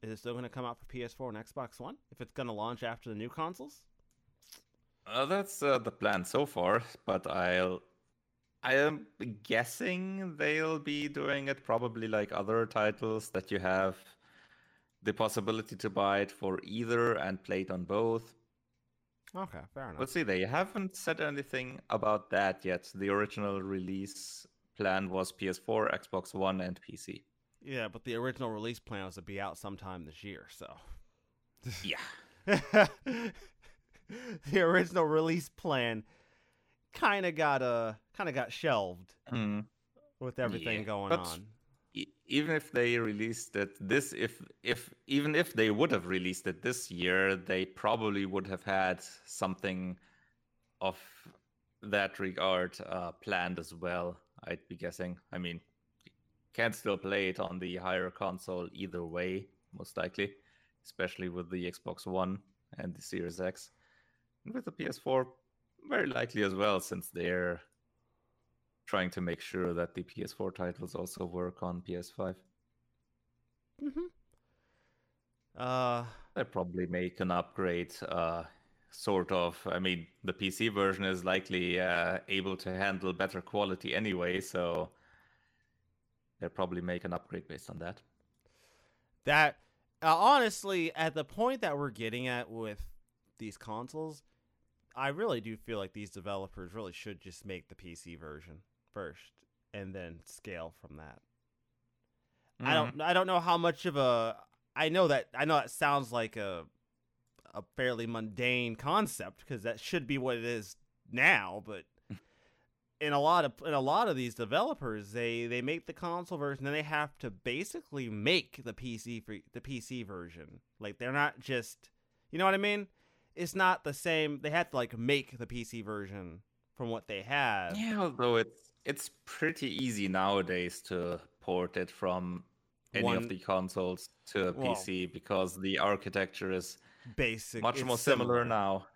Is it still going to come out for PS4 and Xbox One? If it's going to launch after the new consoles? That's the plan so far, but I am guessing they'll be doing it probably like other titles, that you have the possibility to buy it for either and play it on both. Okay, fair enough. Let's see, they haven't said anything about that yet. The original release plan was PS4, Xbox One, and PC. Yeah, but the original release plan was to be out sometime this year, so. Yeah. The original release plan kind of got shelved with everything going on. Even if they released it this, if they would have released it this year, they probably would have had something of that regard planned as well, I'd be guessing. I mean, you can still play it on the higher console either way, most likely, especially with the Xbox One and the Series X. And with the PS4, very likely as well, since they're trying to make sure that the PS4 titles also work on PS5. They probably make an upgrade, sort of. I mean, the PC version is likely able to handle better quality anyway, so they'll probably make an upgrade based on that. That, honestly, at the point that we're getting at with these consoles, I really do feel like these developers really should just make the PC version first and then scale from that. I don't know how much of a, I know that sounds like a fairly mundane concept, because that should be what it is now, but in a lot of these developers, they make the console version, then they have to basically make the PC version. Like, they're not just, you know what I mean? It's not the same. They had to like make the PC version from what they had. Yeah, although it's pretty easy nowadays to port it from any of the consoles to a PC, because the architecture is much more similar now.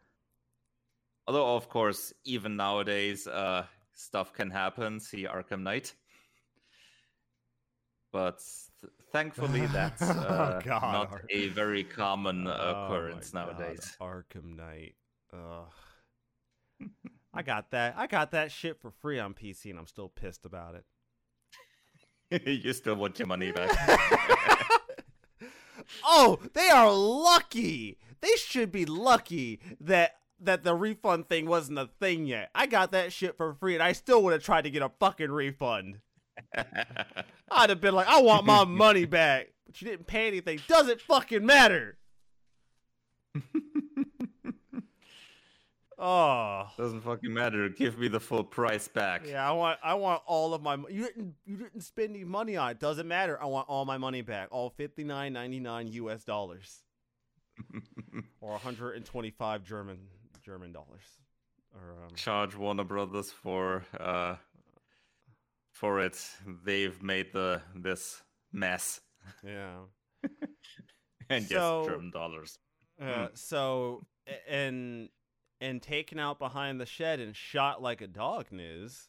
Although, of course, even nowadays, stuff can happen. See Arkham Knight. But thankfully, that's not a very common occurrence nowadays. God. Arkham Knight. I got that shit for free on PC, and I'm still pissed about it. You still want your money back. Oh, they are lucky. They should be lucky that the refund thing wasn't a thing yet. I got that shit for free, and I still would have tried to get a fucking refund. I'd have been like, I want my money back, but you didn't pay anything. Doesn't fucking matter. Oh, doesn't fucking matter. Give me the full price back. Yeah, I want all of my. You didn't spend any money on it. Doesn't matter. I want all my money back. All $59.99 U.S. dollars, or 125 German dollars. Or, charge Warner Brothers for it. They've made this mess. Yeah. And so, yes, German dollars. So, and taken out behind the shed and shot like a dog news.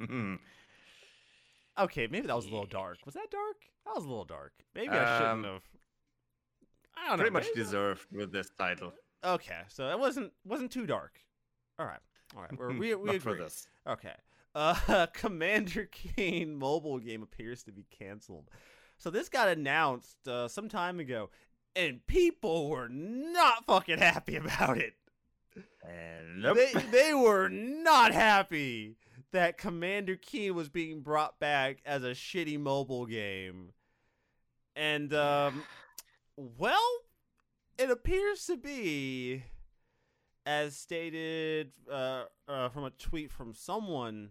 Okay, maybe that was a little dark. Was that dark? That was a little dark. Maybe I shouldn't have. I don't know. Pretty much deserved with this title. Okay, so it wasn't too dark. All right. We agree for this. Okay. Commander Keen mobile game appears to be canceled. So this got announced some time ago, and people were not fucking happy about it. Nope. They were not happy that Commander Keen was being brought back as a shitty mobile game. And, well, it appears to be, as stated from a tweet from someone.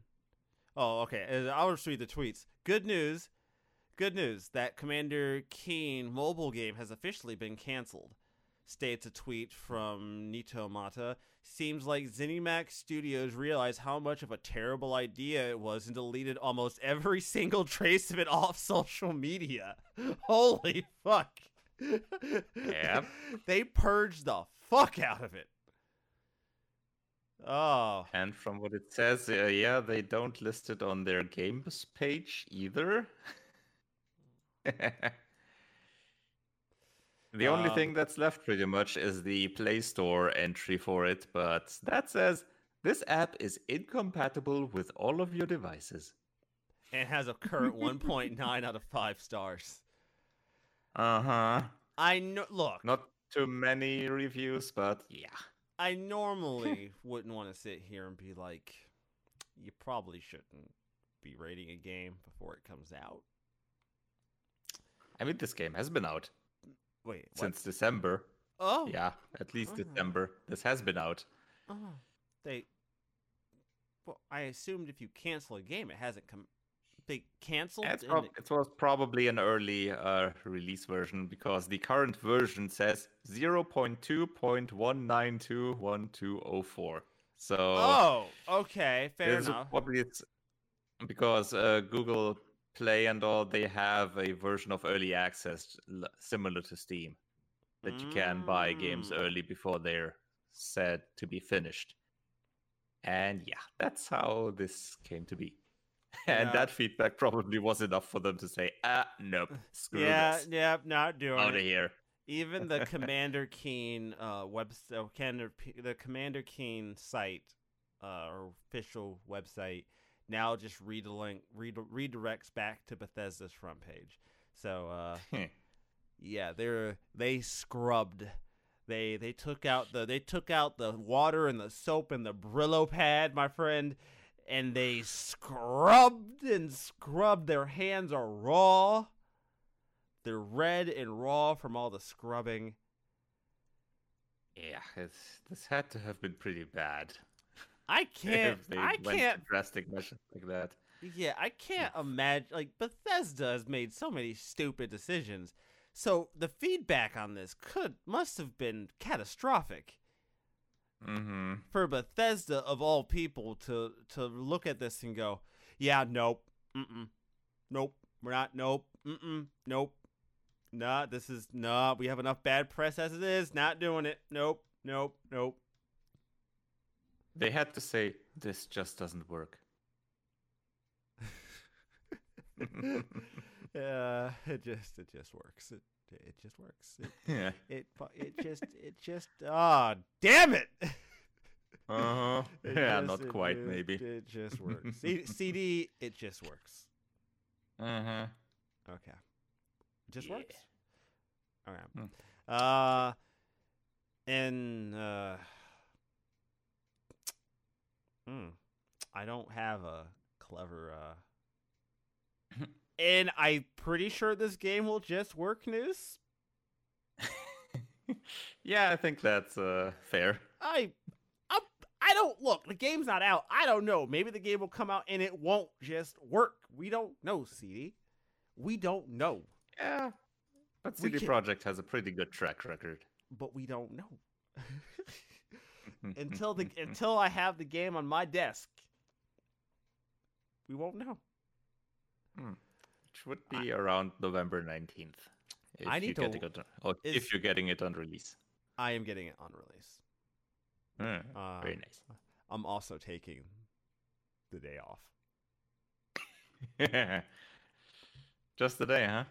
Oh, okay. I'll just read the tweets. Good news that Commander Keen mobile game has officially been canceled. States a tweet from Neo Geo Pocket Color. Seems like ZeniMax Studios realized how much of a terrible idea it was and deleted almost every single trace of it off social media. Holy fuck. Yeah. They purged the fuck out of it. Oh. And from what it says, they don't list it on their games page either. The only thing that's left pretty much is the Play Store entry for it, but that says this app is incompatible with all of your devices. And has a current 1.9 out of 5 stars. Uh-huh. I know. Look. Not too many reviews, but yeah. I normally wouldn't want to sit here and be like, you probably shouldn't be rating a game before it comes out. I mean, this game has been out. Wait, since what? December. Oh. Yeah, at least December. This has been out. Oh. Well, I assumed if you cancel a game, it hasn't come. They canceled. Yeah, it was probably an early release version because the current version says 0.2.1921204. So. Oh, okay, fair enough. Probably it's because Google Play and all, they have a version of early access similar to Steam that you can buy games early before they're said to be finished. And yeah, that's how this came to be. And that feedback probably was enough for them to say, nope, screw this. Yeah, not doing it. Out of here. Even the Commander Keen the Commander Keen site or official website now just redirects back to Bethesda's front page. So, yeah, they scrubbed. They took out the water and the soap and the Brillo pad, my friend, and they scrubbed and scrubbed. Their hands are raw. They're red and raw from all the scrubbing. Yeah, this had to have been pretty bad. I can't drastic measures like that. Yeah, I can't imagine. Like, Bethesda has made so many stupid decisions, so the feedback on this must have been catastrophic. Mm-hmm. For Bethesda of all people to look at this and go, yeah, nope, nope, we're not, nope, nope, nah, this is nah. We have enough bad press as it is. Not doing it. Nope. They had to say, this just doesn't work. Yeah, it just works. It just works. It just. Ah, oh, damn it. Uh-huh. Maybe. It just works. CD. It just works. Uh huh. Okay. It just works. All right. I don't have a clever and I'm pretty sure this game will just work news. Yeah, I think that's fair. I don't look, the game's not out. I don't know. Maybe the game will come out and it won't just work. We don't know, CD. We don't know. Yeah. But CD Projekt has a pretty good track record. But we don't know. Until I have the game on my desk, we won't know. Which would be around November 19th. If you're getting it on release. I am getting it on release. Very nice. I'm also taking the day off. Just the day, huh?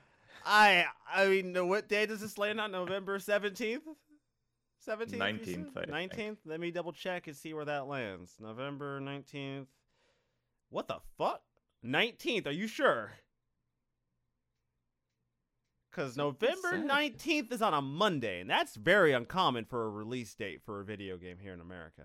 I mean, what day does this land on? November 17th? 17th? 19th. 19th? Let me double check and see where that lands. November 19th. What the fuck? 19th, are you sure? Because November 19th is on a Monday, and that's very uncommon for a release date for a video game here in America.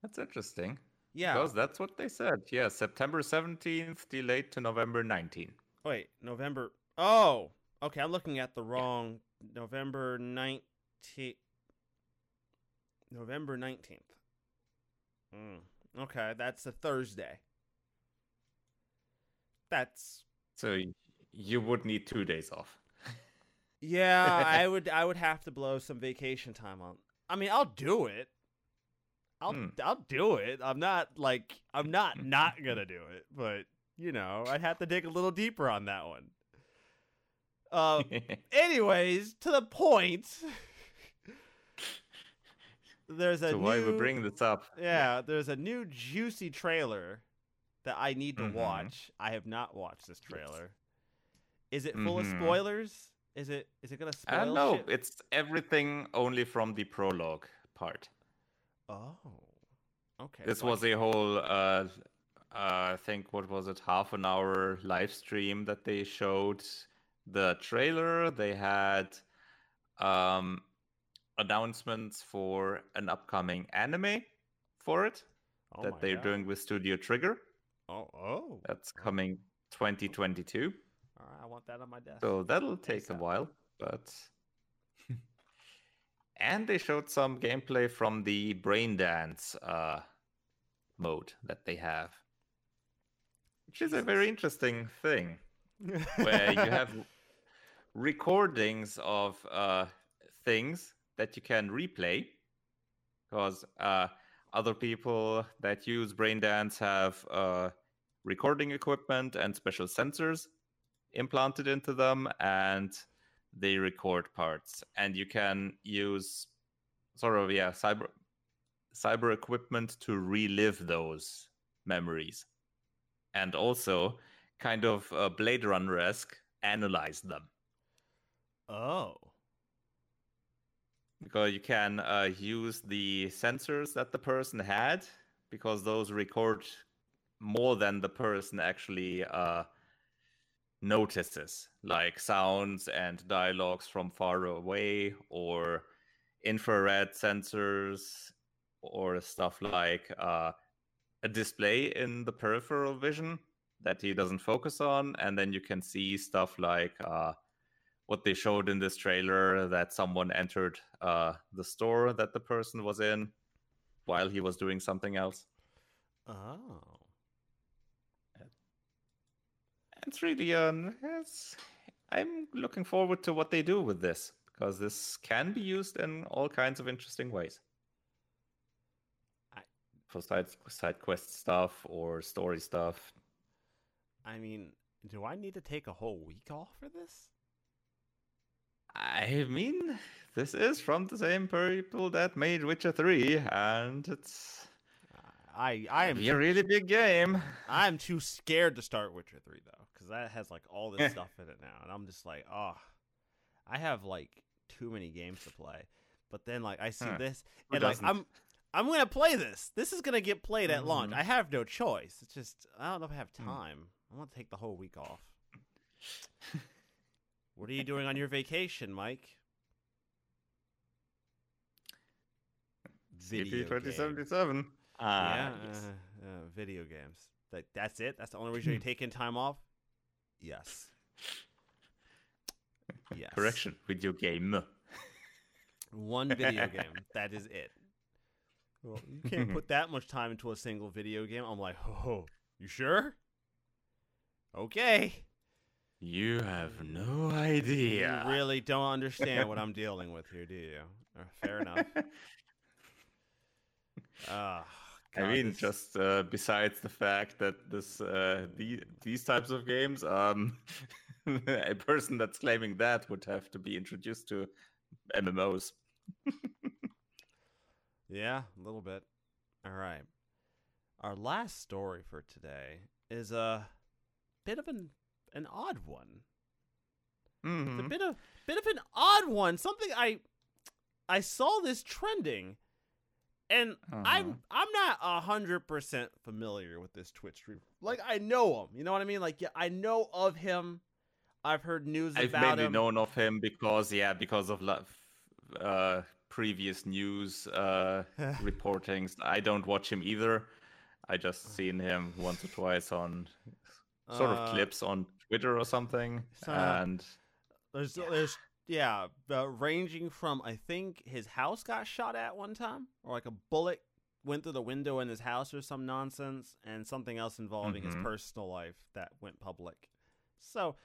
That's interesting. Yeah. Because that's what they said. Yeah, September 17th delayed to November 19th. Wait, November... Oh, okay, I'm looking at the wrong... Yeah. November 19th. November 19th. Okay, that's a Thursday. That's... So you would need 2 days off. Yeah, I would have to blow some vacation time on. I mean, I'll do it. I'll do it. I'm not gonna do it, but you know, I'd have to dig a little deeper on that one. Anyways, to the point. Why we're bringing this up? Yeah, there's a new juicy trailer that I need to watch. I have not watched this trailer. Is it full of spoilers? Is it gonna spoil? No, shit? It's everything only from the prologue part. Oh, okay. This was a whole, I think, what was it, half an hour live stream that they showed the trailer. They had announcements for an upcoming anime for it that they're doing with Studio Trigger. Oh, that's coming 2022. All right, I want that on my desk. So that'll take a while, but... And they showed some gameplay from the Braindance mode that they have, which is a very interesting thing, where you have recordings of things that you can replay, because other people that use Braindance have recording equipment and special sensors implanted into them, and they record parts, and you can use sort of cyber equipment to relive those memories, and also kind of Blade Runner-esque analyze them. Oh, because you can use the sensors that the person had, because those record more than the person actually notices, like sounds and dialogues from far away, or infrared sensors, or stuff like a display in the peripheral vision that he doesn't focus on. And then you can see stuff like what they showed in this trailer, that someone entered the store that the person was in while he was doing something else. Oh. It's really I'm looking forward to what they do with this, because this can be used in all kinds of interesting ways. For side quest stuff or story stuff. I mean, do I need to take a whole week off for this? I mean, this is from the same people that made Witcher 3, and it's... I am a really big game. I'm too scared to start Witcher 3 though, because that has like all this stuff in it now, and I'm just like, oh, I have like too many games to play. But then like I see this, and like I'm gonna play this. This is gonna get played at launch. I have no choice. It's just I don't know if I have time. I want to take the whole week off. What are you doing on your vacation, Mike? CP 2077. Video games. Like, that's it? That's the only reason you're taking time off? Yes. Yes. Correction. Video game. One video game. That is it. Well, you can't put that much time into a single video game. I'm like, oh, you sure? Okay. You have no idea. You really don't understand what I'm dealing with here, do you? Fair enough. God, I mean, this... just besides the fact that this these types of games, a person that's claiming that would have to be introduced to MMOs. Yeah, a little bit. All right. Our last story for today is a bit of an an odd one. Mm-hmm. It's a bit of an odd one. Something I saw this trending, and I'm not 100% familiar with this Twitch streamer. Like, I know him. You know what I mean? Like, yeah, I know of him. I've heard news about him. I've mainly known of him because of previous news reportings. I don't watch him either. I just seen him once or twice on sort of clips on Twitter or something. And there's ranging from, I think his house got shot at one time, or like a bullet went through the window in his house or some nonsense, and something else involving his personal life that went public. So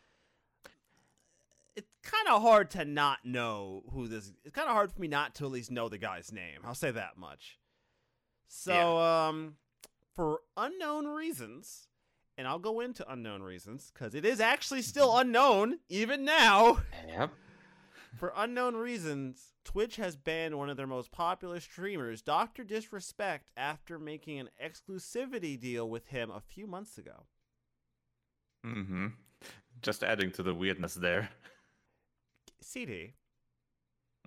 it's kind of hard to not know who this is. It's kind of hard for me not to at least know the guy's name. I'll say that much. So, for unknown reasons, and I'll go into unknown reasons because it is actually still unknown even now. Yep. For unknown reasons, Twitch has banned one of their most popular streamers, Dr. Disrespect, after making an exclusivity deal with him a few months ago. Mm-hmm. Just adding to the weirdness there. CD.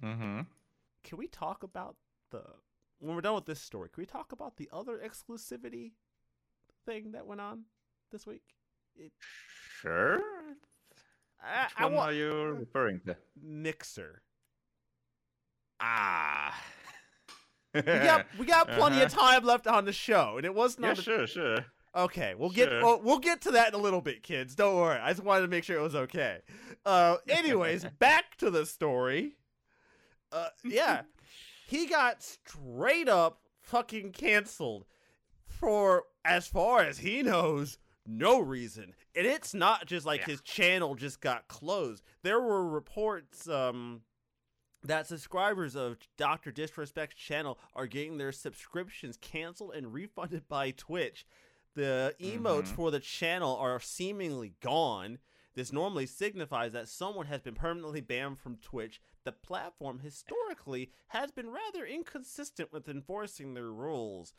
Mm-hmm. Can we talk about when we're done with this story, can we talk about the other exclusivity thing that went on this week? Sure. Which one are you referring to? Mixer. Ah. we got plenty of time left on the show, and it wasn't. Yeah, sure. Okay, we'll get to that in a little bit, kids. Don't worry. I just wanted to make sure it was okay. Anyways, back to the story. He got straight up fucking canceled for, as far as he knows, no reason. And it's not just like his channel just got closed. There were reports that subscribers of Dr. Disrespect's channel are getting their subscriptions canceled and refunded by Twitch. The emotes for the channel are seemingly gone. This normally signifies that someone has been permanently banned from Twitch. The platform historically has been rather inconsistent with enforcing their rules.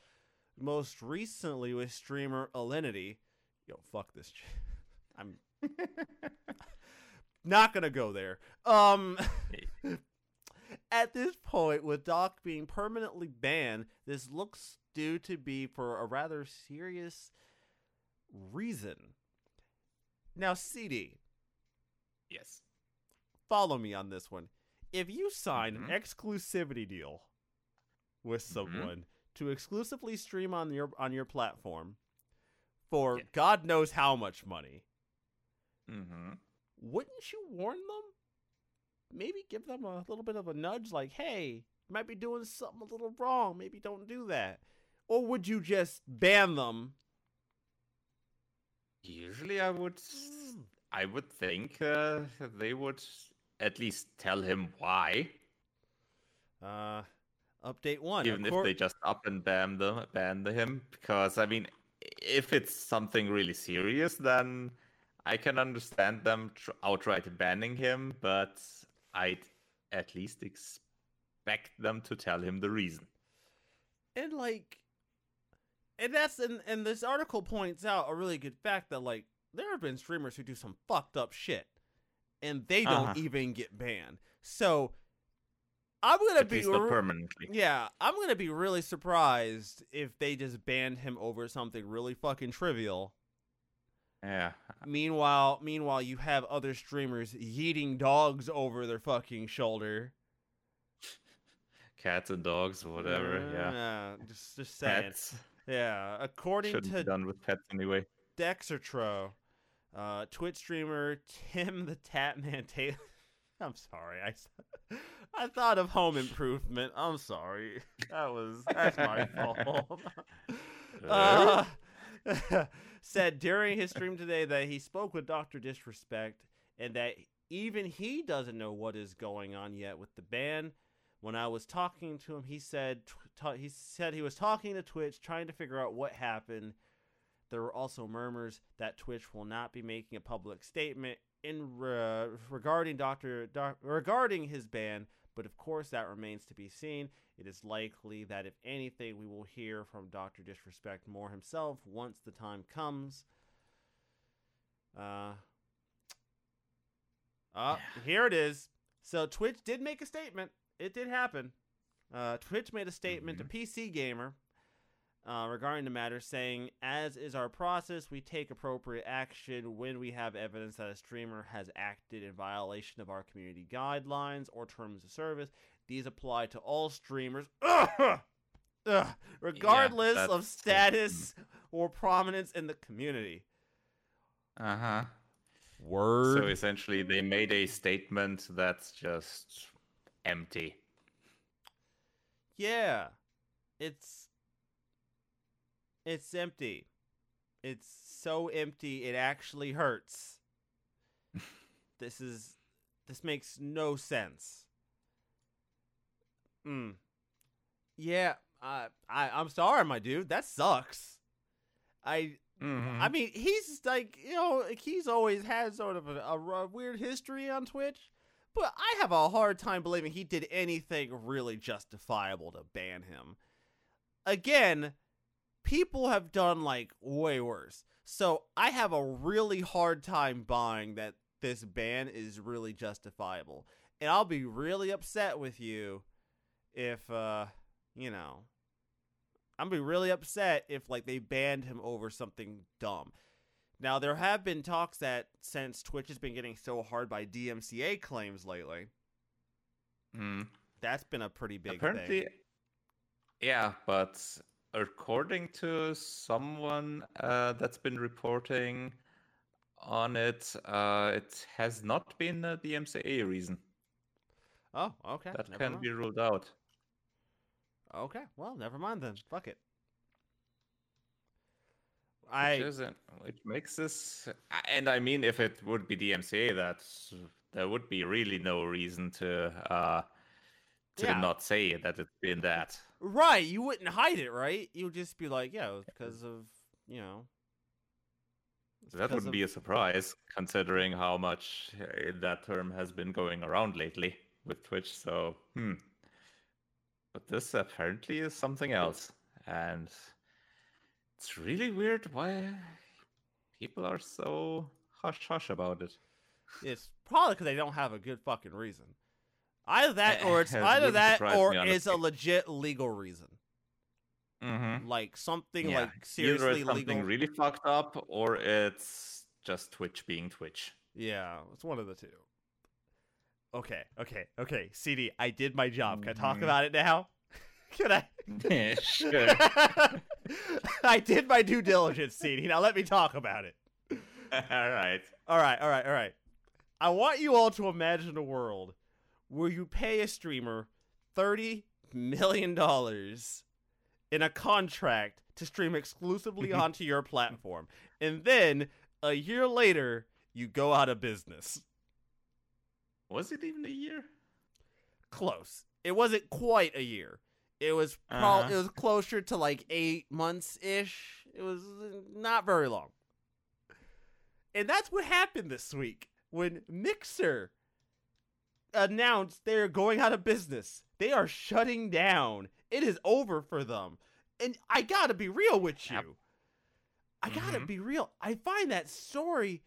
Most recently with streamer Alinity. Yo, fuck this. I'm not going to go there. At this point, with Doc being permanently banned, this looks due to be for a rather serious reason. Now, CD. Yes. Follow me on this one. If you sign an exclusivity deal with someone to exclusively stream on your platform for God knows how much money, wouldn't you warn them? Maybe give them a little bit of a nudge, like, hey, you might be doing something a little wrong. Maybe don't do that. Or would you just ban them? Usually I would think they would at least tell him why. Update one. Even if they just up and ban him. Because, I mean, if it's something really serious, then I can understand them outright banning him, but I'd at least expect them to tell him the reason. And, like, and this article points out a really good fact that, like, there have been streamers who do some fucked up shit, and they don't even get banned. So, I'm going to be really surprised if they just banned him over something really fucking trivial. Yeah. Meanwhile, you have other streamers yeeting dogs over their fucking shoulder. Cats and dogs, or whatever. Just saying. Pets. Yeah. According to be done with pets anyway. Dexertro, Twitch streamer Tim the Tatman Taylor. I'm sorry. I thought of Home Improvement. I'm sorry. That's my fault. Said during his stream today that he spoke with Dr. Disrespect and that even he doesn't know what is going on yet with the ban. When I was talking to him, he said he was talking to Twitch, trying to figure out what happened. There were also murmurs that Twitch will not be making a public statement regarding his ban, but of course that remains to be seen. It is likely that, if anything, we will hear from Dr. Disrespect more himself once the time comes. Here it is. So Twitch did make a statement. It did happen. Twitch made a statement to PC Gamer regarding the matter, saying, as is our process, we take appropriate action when we have evidence that a streamer has acted in violation of our community guidelines or terms of service. These apply to all streamers, regardless of status or prominence in the community. Uh-huh. Word. So essentially, they made a statement that's just empty. Yeah. It's empty. It's so empty it actually hurts. This makes no sense. Yeah, I'm sorry, my dude. That sucks. I mean, he's like, you know, he's always had sort of a weird history on Twitch, but I have a hard time believing he did anything really justifiable to ban him. Again, people have done, like, way worse. So I have a really hard time buying that this ban is really justifiable. And I'll be really upset with you if, you know, I'm going to be really upset if, like, they banned him over something dumb. Now, there have been talks that since Twitch has been getting so hard by DMCA claims lately, that's been a pretty big thing. Yeah, but according to someone that's been reporting on it, it has not been a DMCA reason. Oh, okay. That never can mind. Be ruled out. Okay, well, never mind then. Fuck it. Which makes this... And I mean, if it would be DMCA, there would be really no reason to not say that it's been that. Right, you wouldn't hide it, right? You would just be like, yeah, it was because of, you know... That would be a surprise, considering how much that term has been going around lately with Twitch, so... But this apparently is something else. And it's really weird why people are so hush-hush about it. It's probably because they don't have a good fucking reason. Either that or it's a legit legal reason. Mm-hmm. Like something like seriously legal. Either it's something really fucked up or it's just Twitch being Twitch. Yeah, it's one of the two. Okay. CD, I did my job. Can I talk about it now? Can I? Yeah, sure. I did my due diligence, CD. Now let me talk about it. All right. I want you all to imagine a world where you pay a streamer $30 million in a contract to stream exclusively onto your platform. And then, a year later, you go out of business. Was it even a year? Close. It wasn't quite a year. It was it was closer to like 8 months-ish. It was not very long. And that's what happened this week when Mixer announced they're going out of business. They are shutting down. It is over for them. And I gotta be real with you. I find that story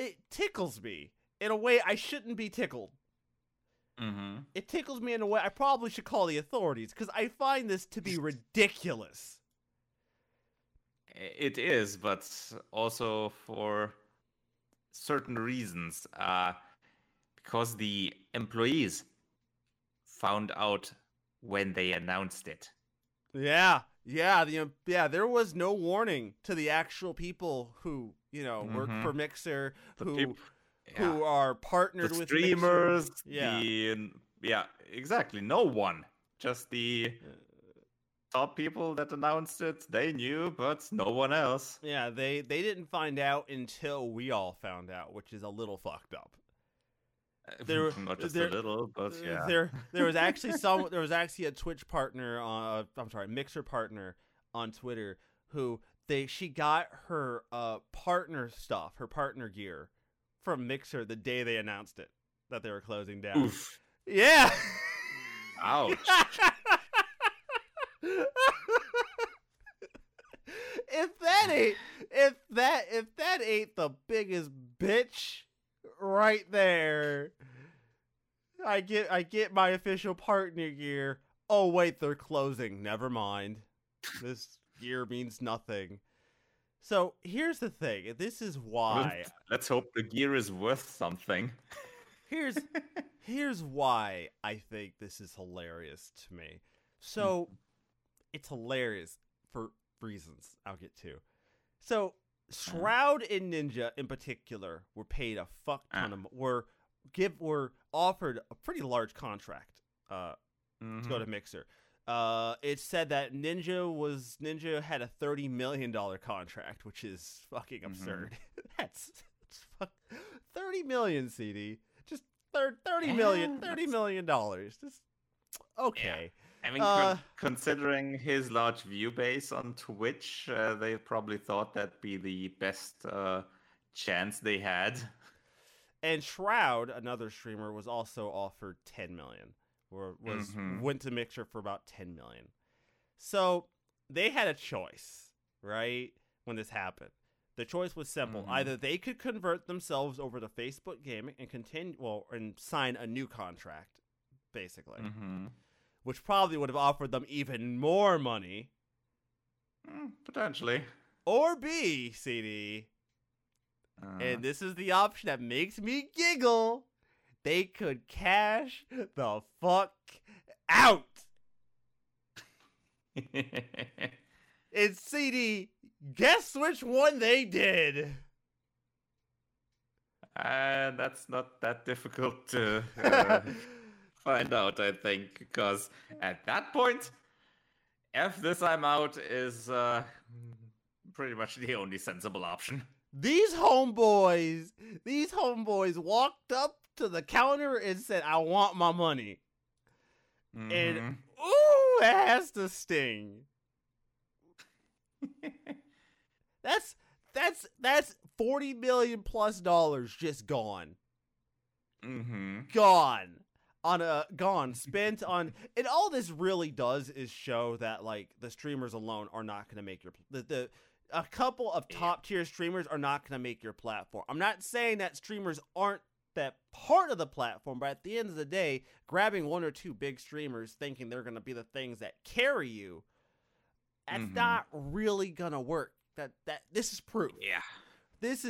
It tickles me in a way I shouldn't be tickled. Mm-hmm. It tickles me in a way I probably should call the authorities, because I find this to be ridiculous. It is, but also for certain reasons. Because the employees found out when they announced it. Yeah, there was no warning to the actual people who... You know, work for Mixer, who are partnered with streamers. Exactly. No one, just the top people that announced it. They knew, but no one else. Yeah, they didn't find out until we all found out, which is a little fucked up. Not just a little, but yeah. There was actually a Twitch partner. Mixer partner on Twitter who. She got her partner stuff, her partner gear, from Mixer the day they announced it, that they were closing down. Oof. Yeah. Ouch. If that ain't the biggest bitch right there. I get my official partner gear. Oh wait, they're closing. Never mind. This gear means nothing. So here's the thing. This is why. Let's hope the gear is worth something. Here's why I think this is hilarious to me. So it's hilarious for reasons I'll get to. So Shroud and Ninja in particular were paid a fuck ton of were offered a pretty large contract to go to Mixer. It said that Ninja had a $30 million contract, which is fucking absurd. $30 million, CD. Just $30 million dollars. Just okay. Yeah. I mean, considering his large view base on Twitch, they probably thought that'd be the best chance they had. And Shroud, another streamer, was also offered $10 million. Went to Mixer for about $10 million. So they had a choice, right? When this happened, the choice was simple: either they could convert themselves over to Facebook Gaming and sign a new contract, basically, which probably would have offered them even more money, potentially, or B, CD. And this is the option that makes me giggle. They could cash the fuck out. And CD, guess which one they did? That's not that difficult to find out, I think. Because at that point, F this I'm out is pretty much the only sensible option. These homeboys walked up to the counter and said, I want my money. And ooh, that has to sting. that's $40 million+ just gone. Spent on, and all this really does is show that like the streamers alone are not going to make a couple of top tier streamers are not going to make your platform. I'm not saying that streamers aren't that part of the platform, but at the end of the day, grabbing one or two big streamers thinking they're going to be the things that carry you, that's not really going to work. That this is proof. Yeah. This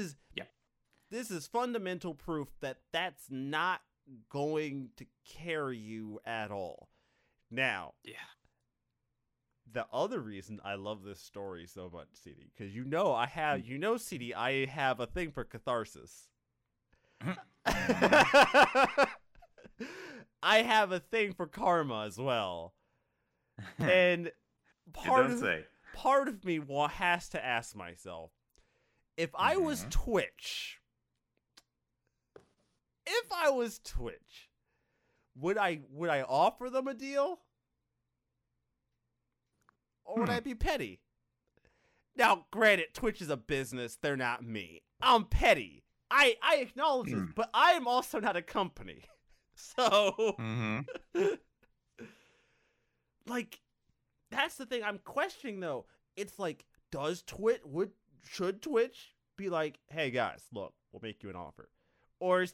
is fundamental proof that that's not going to carry you at all. Now, the other reason I love this story so much, CD, because CD, I have a thing for catharsis. I have a thing for karma as well. And part of me has to ask myself, if I was Twitch, would I offer them a deal? Or would I be petty? Now, granted, Twitch is a business. They're not me. I'm petty. I acknowledge this, but I am also not a company. So, like, that's the thing I'm questioning, though. It's like, should Twitch be like, hey, guys, look, we'll make you an offer? Or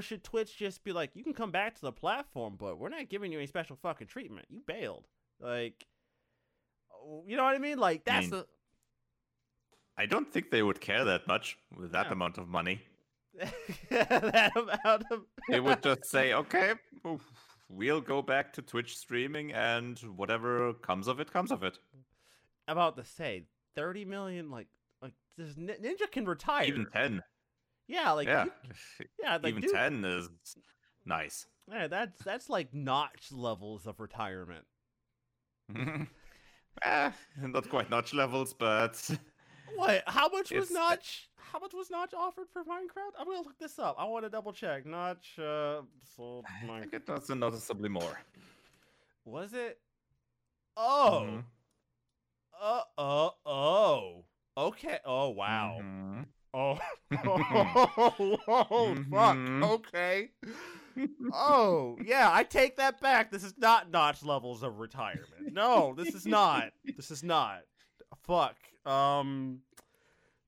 should Twitch just be like, you can come back to the platform, but we're not giving you any special fucking treatment. You bailed. Like, you know what I mean? Like, that's the... I don't think they would care that much with that amount of money. They would just say, okay, we'll go back to Twitch streaming and whatever comes of it, comes of it. About to say, 30 million, like this Ninja can retire. Even 10. Yeah, like... Yeah, even 10 is nice. Yeah, that's like Notch levels of retirement. Not quite Notch levels, but... What? How much was Notch offered for Minecraft? I'm gonna look this up. I want to double check. Notch sold Minecraft. I think it was noticeably more. Was it? Oh. Okay. Oh wow. Oh. Oh fuck. Okay. Oh yeah. I take that back. This is not Notch levels of retirement. No, this is not. This is not. Fuck.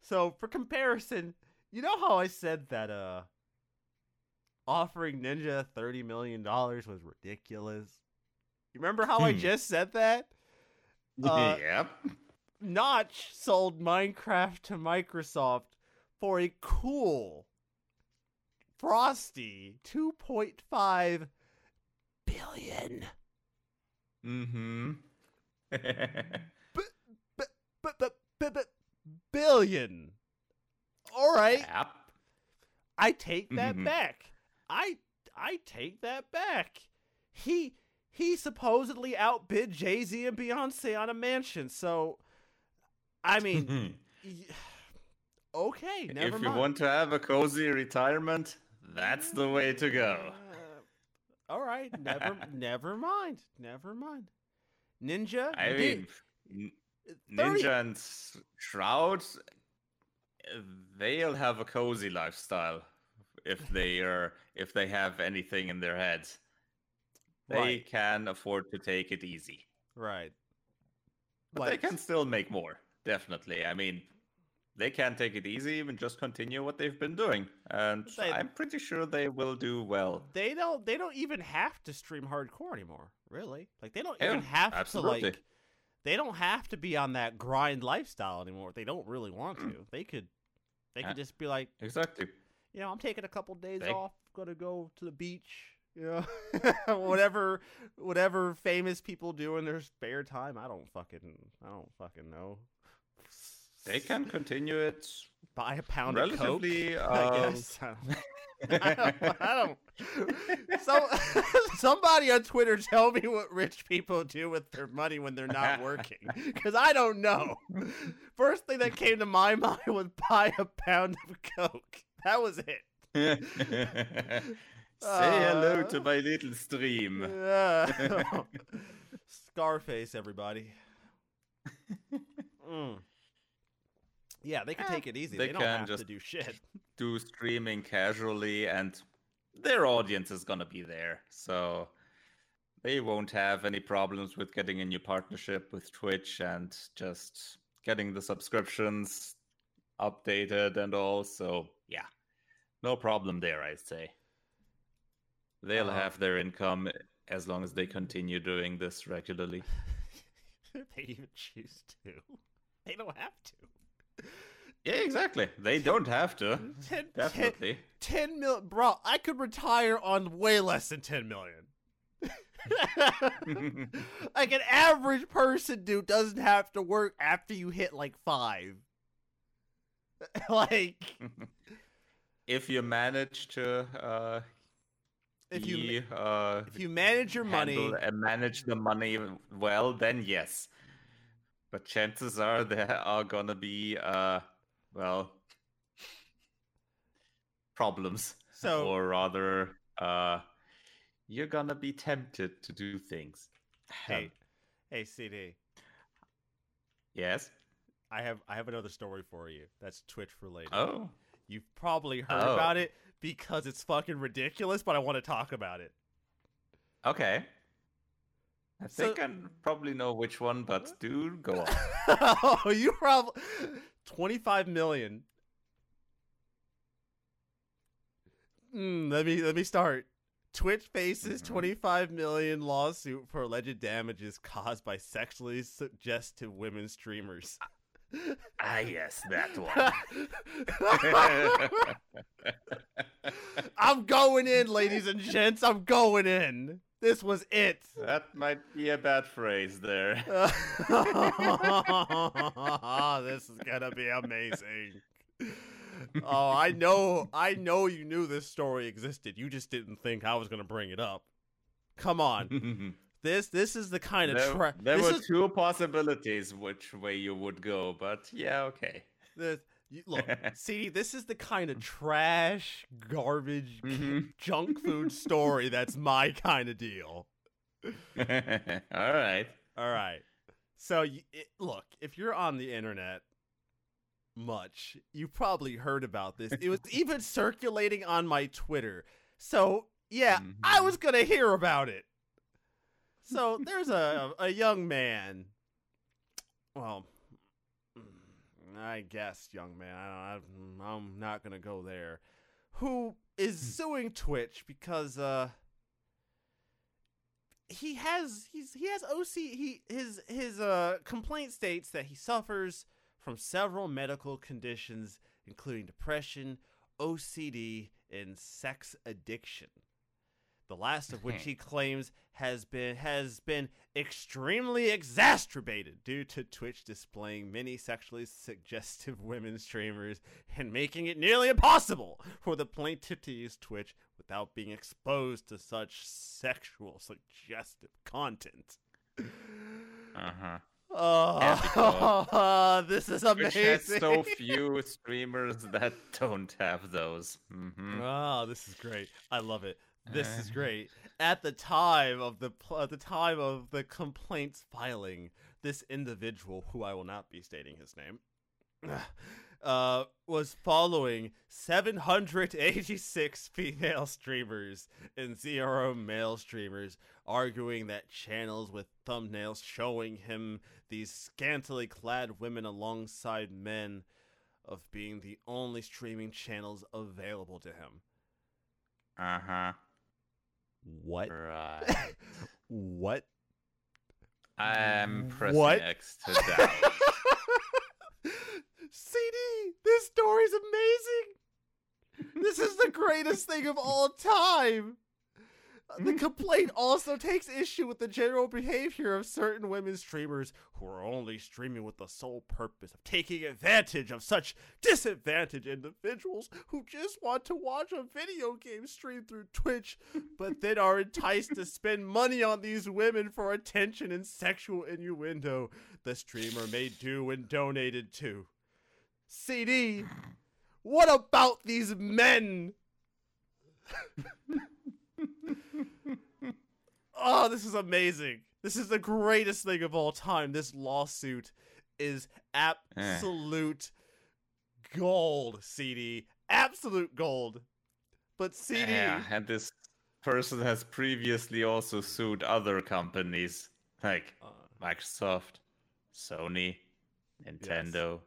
So for comparison, you know how I said that offering Ninja $30 million was ridiculous. You remember how I just said that? Yep. Notch sold Minecraft to Microsoft for a cool, frosty $2.5 billion. Mm-hmm. Billion. All right. Yep. I take that back. I take that back. He supposedly outbid Jay-Z and Beyonce on a mansion. So, I mean, okay, never mind. If you want to have a cozy retirement, that's the way to go. All right, never mind. Ninja, I mean, Ninja and Shroud, they'll have a cozy lifestyle if they have anything in their heads. They can afford to take it easy. Right. But they can still make more, definitely. I mean, they can take it easy and just continue what they've been doing. And I'm pretty sure they will do well. They don't even have to stream hardcore anymore, really. Like, they don't even have to, like... They don't have to be on that grind lifestyle anymore. They don't really want to. They could just be like, exactly. You know, I'm taking a couple days off. Gonna go to the beach. You know, whatever famous people do in their spare time. I don't fucking know. They can continue it. Buy a pound of coke. I guess. I don't. So, somebody on Twitter tell me what rich people do with their money when they're not working, because I don't know. First thing that came to my mind was buy a pound of coke. That was it. Say hello to my little stream. Scarface, everybody. Yeah, they can take it easy. They don't have to do shit. Do streaming casually, and their audience is gonna be there, so they won't have any problems with getting a new partnership with Twitch and just getting the subscriptions updated and all. So yeah, no problem there. I'd say they'll have their income as long as they continue doing this regularly. They even choose to. They don't have to. Yeah, exactly. They don't have to. Definitely. 10 million, bro. I could retire on way less than 10 million. Like, an average person, dude, doesn't have to work after you hit like 5. Like, if you manage to, if you manage your money and manage the money well, then yes. But chances are there are gonna be problems. So, or rather, you're gonna be tempted to do things. Hey, CD. Yes? I have another story for you that's Twitch related. Oh. You've probably heard about it because it's fucking ridiculous, but I want to talk about it. Okay. I think I probably know which one, but dude, go on. Oh, you probably... 25 million. Let me start. Twitch faces 25 million lawsuit for alleged damages caused by sexually suggestive women streamers. Ah, yes, that one. I'm going in, ladies and gents. I'm going in. This was it. That might be a bad phrase there. This is gonna be amazing. Oh, I know you knew this story existed. You just didn't think I was gonna bring it up. Come on. This is the kind of trash. There were two possibilities which way you would go, but yeah, okay. Look, see, this is the kind of trash, garbage, junk food story that's my kind of deal. All right. So, look, if you're on the internet much, you probably heard about this. It was even circulating on my Twitter. So, yeah, I was going to hear about it. So, there's a young man. Well... I guess, young man. I'm not going to go there. who is suing Twitch because he has OC. His complaint states that he suffers from several medical conditions, including depression, OCD, and sex addiction, the last of which he claims has been extremely exacerbated due to Twitch displaying many sexually suggestive women streamers and making it nearly impossible for the plaintiff to use Twitch without being exposed to such sexual suggestive content. Uh-huh. Oh, this is amazing. There's so few streamers that don't have those. Mm-hmm. Oh, this is great. I love it. This is great. At the time of the complaints filing, this individual, who I will not be stating his name, was following 786 female streamers and 0 male streamers, arguing that channels with thumbnails showing him these scantily clad women alongside men of being the only streaming channels available to him. Uh-huh. What? Right. What? I'm pressing what? X to down. CD, this story's amazing. This is the greatest thing of all time. The complaint also takes issue with the general behavior of certain women streamers who are only streaming with the sole purpose of taking advantage of such disadvantaged individuals who just want to watch a video game stream through Twitch, but then are enticed to spend money on these women for attention and sexual innuendo the streamer made due and donated to. CD, what about these men? Oh, this is amazing. This is the greatest thing of all time. This lawsuit is absolute gold, CD. Absolute gold. But CD... Yeah, and this person has previously also sued other companies like Microsoft, Sony, Nintendo,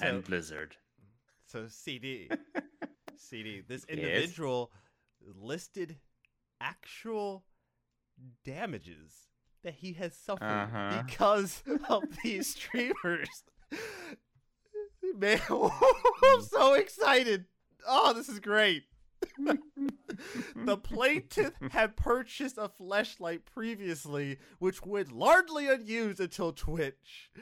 and Blizzard. So CD, this individual listed actual damages that he has suffered because of these streamers. Man, I'm so excited. Oh, this is great. The plaintiff had purchased a fleshlight previously, which went largely unused until Twitch.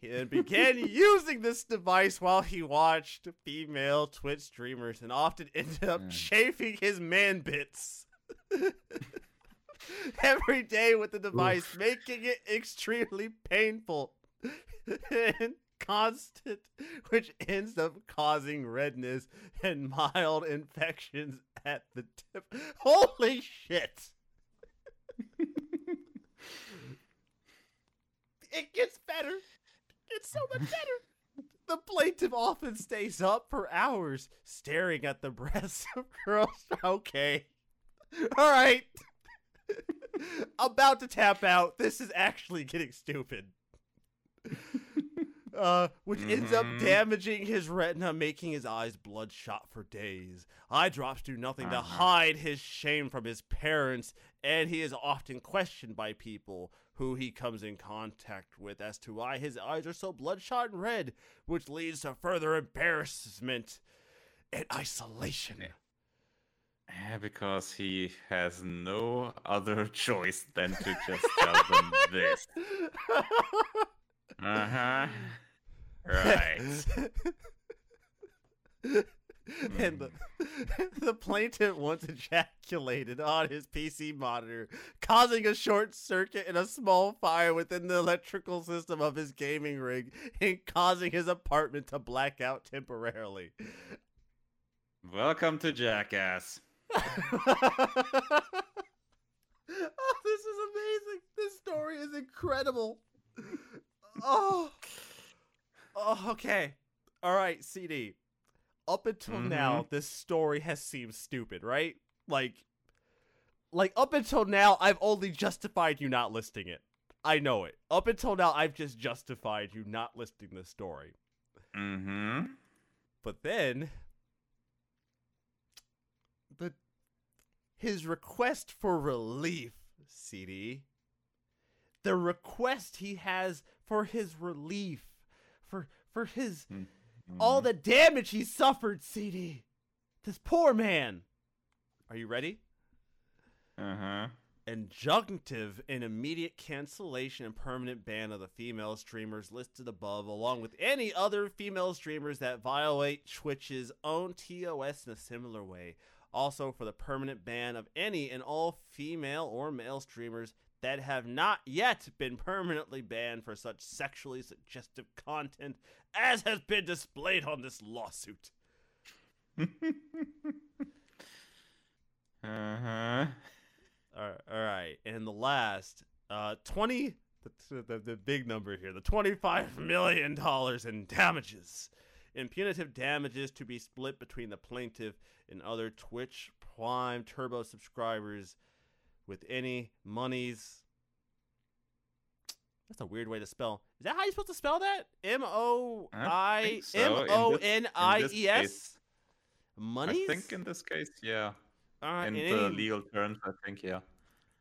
He then began using this device while he watched female Twitch streamers and often ended up chafing his man bits every day with the device, making it extremely painful and constant, which ends up causing redness and mild infections at the tip. Holy shit! It gets better. It's so much better. The plaintiff often stays up for hours staring at the breasts of girls. Okay. All right. About to tap out. This is actually getting stupid. Which ends up damaging his retina, making his eyes bloodshot for days. Eye drops do nothing to hide his shame from his parents, and he is often questioned by people who he comes in contact with as to why his eyes are so bloodshot and red, which leads to further embarrassment and isolation. Yeah, because he has no other choice than to just tell them this. Uh-huh. Right. And the plaintiff once ejaculated on his PC monitor, causing a short circuit and a small fire within the electrical system of his gaming rig and causing his apartment to black out temporarily. Welcome to Jackass. Oh, this is amazing. This story is incredible. Oh, okay. All right, CD. Up until now, this story has seemed stupid, right? Like up until now, I've only justified you not listing it. I know it. Up until now, I've just justified you not listing this story. But then, his request for relief, CD. The request he has for his relief, for his, all the damage he suffered, CD. This poor man. Are you ready? Uh-huh. Injunctive and immediate cancellation and permanent ban of the female streamers listed above, along with any other female streamers that violate Twitch's own TOS in a similar way. Also for the permanent ban of any and all female or male streamers that have not yet been permanently banned for such sexually suggestive content as has been displayed on this lawsuit. Uh-huh. All right, and the last 20, the big number here, the $25 million in damages, in punitive damages to be split between the plaintiff and other Twitch Prime Turbo subscribers with any monies. That's a weird way to spell. Is that how you're supposed to spell that? M-O-N-I-E-S? Monies? I think in this case, yeah. In the legal terms, I think, yeah.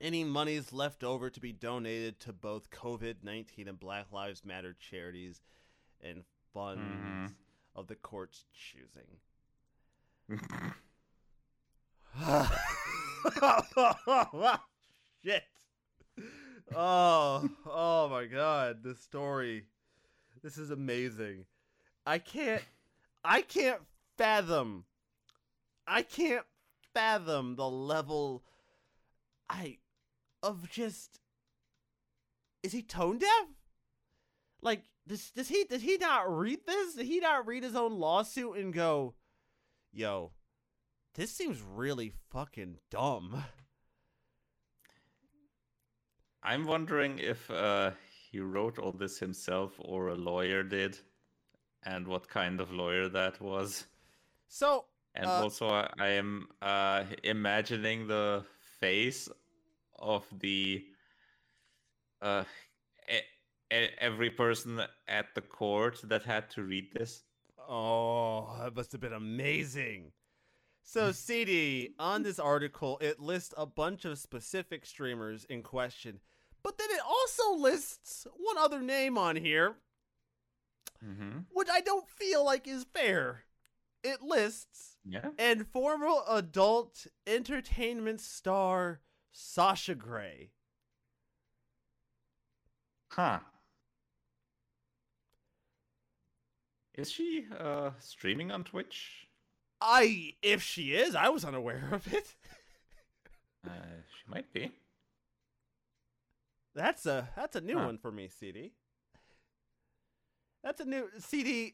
Any monies left over to be donated to both COVID-19 and Black Lives Matter charities and funds of the court's choosing. Shit. Oh my God. This story. This is amazing. I can't fathom the level is he tone deaf? Like does he not read this? Did he not read his own lawsuit and go, yo, this seems really fucking dumb? I'm wondering if he wrote all this himself or a lawyer did, and what kind of lawyer that was. So and also, I am imagining the face of the every person at the court that had to read this. Oh, that must have been amazing. So, CD, on this article, it lists a bunch of specific streamers in question. But then it also lists one other name on here, which I don't feel like is fair. It lists and former adult entertainment star Sasha Grey. Huh. Is she streaming on Twitch? If she is, I was unaware of it. She might be. That's a new one for me, CD. That's a new CD.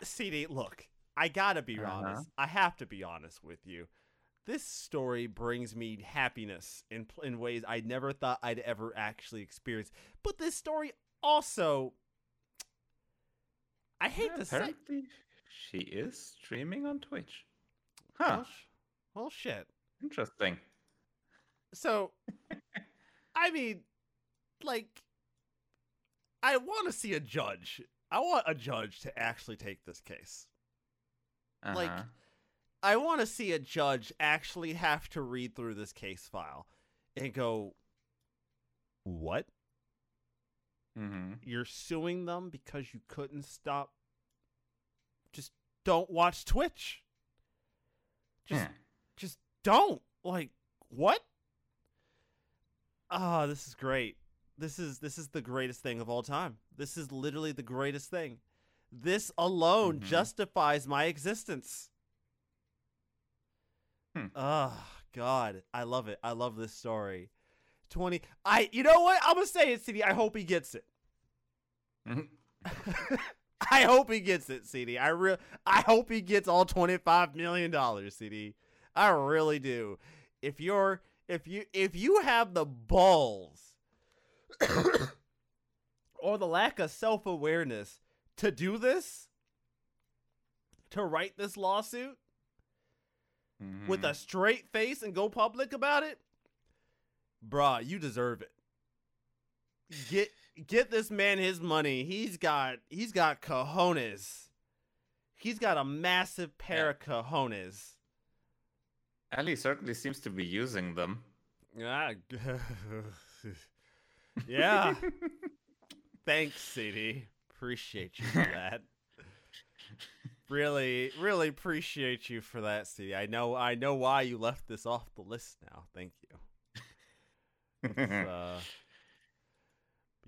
CD, look, I gotta be honest. I have to be honest with you. This story brings me happiness in ways I never thought I'd ever actually experience. But this story also, I hate to say, she is streaming on Twitch. Huh. Well, shit. Interesting. So, I mean, like, I want to see a judge. I want a judge to actually take this case. Like, I want to see a judge actually have to read through this case file and go, what? You're suing them because you couldn't stop. Just don't watch Twitch. Just don't. Like, what? Ah, this is great. This is the greatest thing of all time. This is literally the greatest thing. This alone justifies my existence. Oh, God. I love it. I love this story. You know what? I'm going to say it, CD. I hope he gets it. I hope he gets it, CD. I hope he gets all $25 million, CD. I really do. If you have the balls or the lack of self-awareness to do this, to write this lawsuit with a straight face and go public about it, bruh, you deserve it. Get this man his money. He's got cojones. He's got a massive pair of cojones. Ali certainly seems to be using them. Yeah. Thanks, CD. Appreciate you for that. Really appreciate you for that, CD. I know why you left this off the list now. Thank you.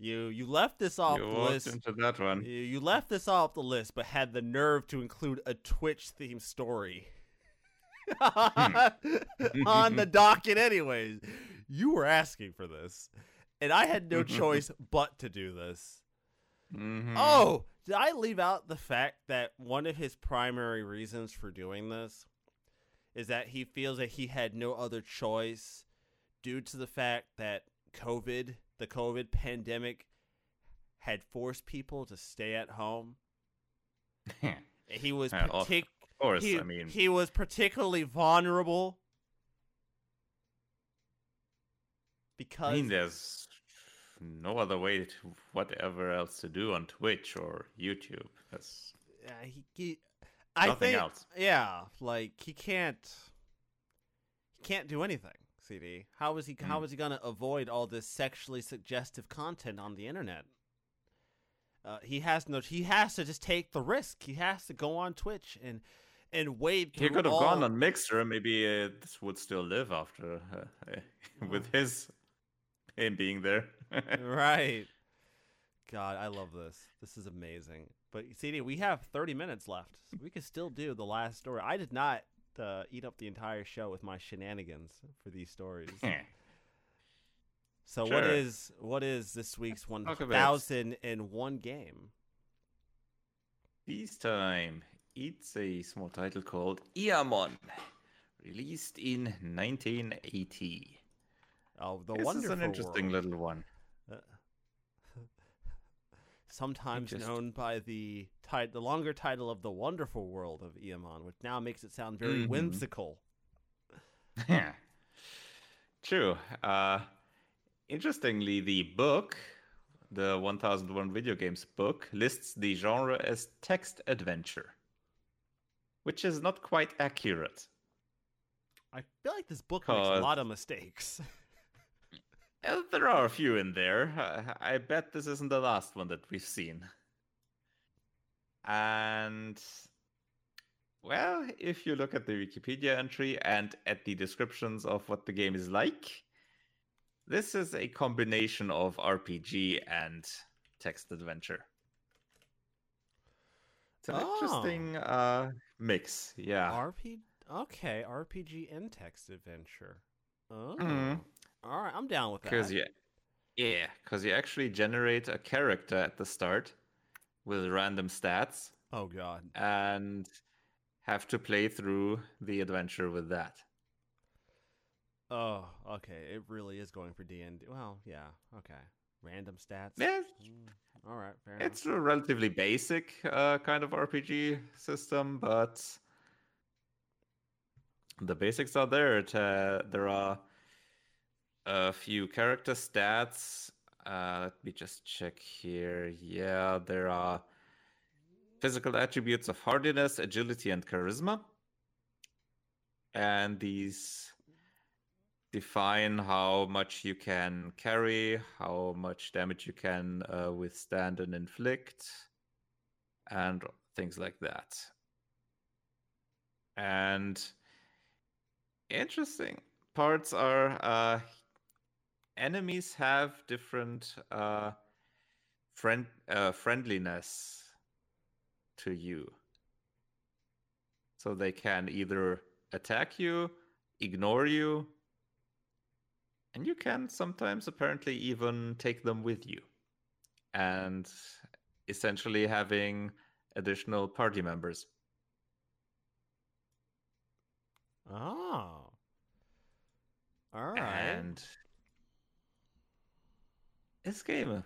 You left this off the list. You walked into that one. You left this off the list, but had the nerve to include a Twitch-themed story on the docket anyways. You were asking for this, and I had no choice but to do this. Mm-hmm. Oh, did I leave out the fact that one of his primary reasons for doing this is that he feels that he had no other choice due to the fact that the COVID pandemic had forced people to stay at home? He was he was particularly vulnerable because there's no other way to whatever else to do on Twitch or YouTube. That's nothing else. Yeah, like he can't do anything. CD, how is he gonna avoid all this sexually suggestive content on the internet? He has to just take the risk. He has to go on Twitch and wade through. He could have gone on Mixer. Maybe this would still live after with him being there. Right. God, I love this. This is amazing. But CD, we have 30 minutes left. So we could still do the last story. I did not eat up the entire show with my shenanigans for these stories. So sure. What is this week's 1001 game? This time, it's a small title called Iamon, released in 1980. Oh, the wonderful! This is an interesting world. Little one. Sometimes known by the longer title of The Wonderful World of Iamon, which now makes it sound very whimsical. Yeah, true. Interestingly, the book, the 1001 Video Games book, lists the genre as text adventure, which is not quite accurate. I feel like this book makes a lot of mistakes. There are a few in there. I bet this isn't the last one that we've seen. And, well, if you look at the Wikipedia entry and at the descriptions of what the game is like, this is a combination of RPG and text adventure. It's an interesting mix, yeah. RPG and text adventure. Oh, all right, I'm down with that. Because you actually generate a character at the start with random stats. Oh God! And have to play through the adventure with that. Oh, okay. It really is going for D&D. Well, yeah. Okay. Random stats. Yeah. All right. Fair enough. It's a relatively basic kind of RPG system, but the basics are there. There are a few character stats. Let me just check here. Yeah, there are physical attributes of hardiness, agility, and charisma. And these define how much you can carry, how much damage you can withstand and inflict, and things like that. And interesting parts are enemies have different friendliness to you. So they can either attack you, ignore you, and you can sometimes apparently even take them with you. And essentially having additional party members. Oh. All right. And this game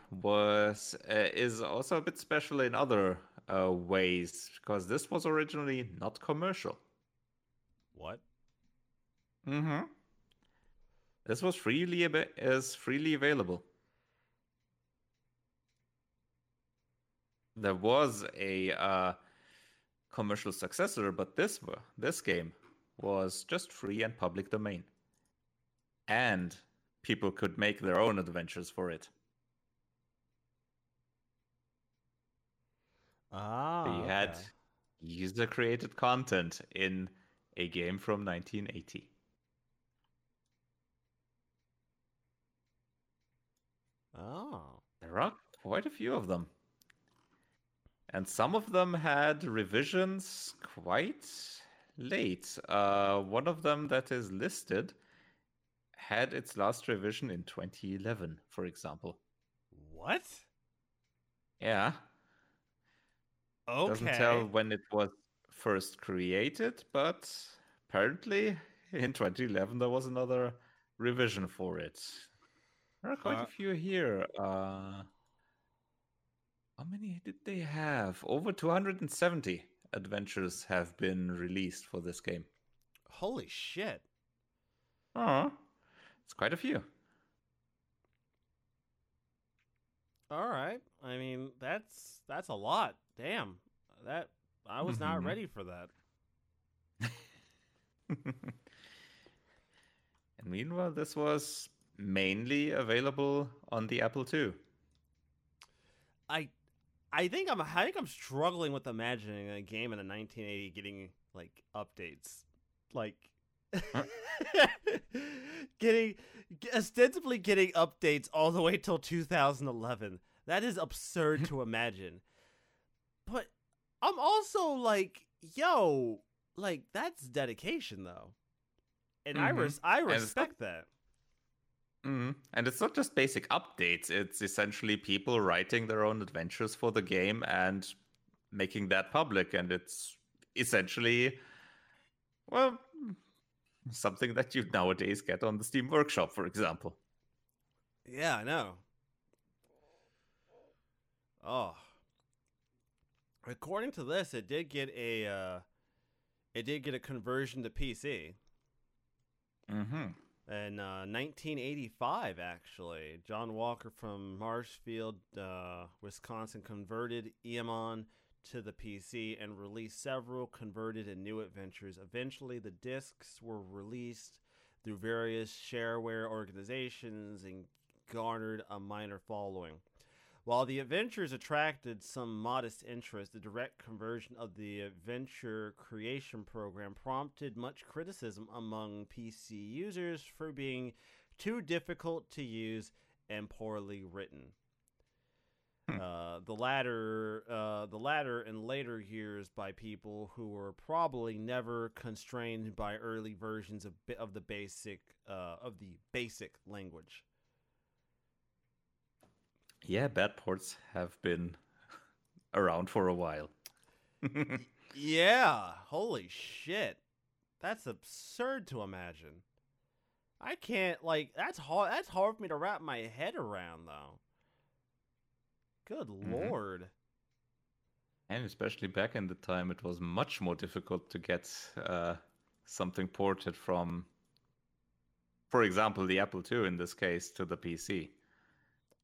is also a bit special in other ways, because this was originally not commercial. What? Mm-hmm. This was freely available. There was a commercial successor, but this game was just free and public domain. And people could make their own adventures for it. Ah, we had user-created content in a game from 1980. Oh. There are quite a few of them. And some of them had revisions quite late. One of them that is listed had its last revision in 2011, for example. What? Yeah. Okay. Doesn't tell when it was first created, but apparently in 2011 there was another revision for it. There are quite a few here. How many did they have? Over 270 adventures have been released for this game. Holy shit. Oh, it's quite a few. All right. I mean, that's a lot. Damn. That I was not ready for that. And meanwhile, this was mainly available on the Apple II. I think I'm struggling with imagining a game in a 1980 getting like updates, like ostensibly getting updates all the way till 2011. That is absurd to imagine. But I'm also like, yo, like that's dedication though, and I respect that. And it's not just basic updates. It's essentially people writing their own adventures for the game and making that public. And it's essentially, well, something that you nowadays get on the Steam Workshop, for example. Yeah, I know. Oh. According to this, it did get a conversion to PC. In 1985, actually, John Walker from Marshfield, Wisconsin, converted Emon to the PC and released several converted and new adventures. Eventually, the discs were released through various shareware organizations and garnered a minor following. While the adventures attracted some modest interest, the direct conversion of the adventure creation program prompted much criticism among PC users for being too difficult to use and poorly written. The latter in later years by people who were probably never constrained by early versions of the basic language. Yeah, bad ports have been around for a while. Yeah, holy shit. That's absurd to imagine. I can't, like, that's hard for me to wrap my head around, though. Good lord. And especially back in the time, it was much more difficult to get something ported from, for example, the Apple II in this case, to the PC.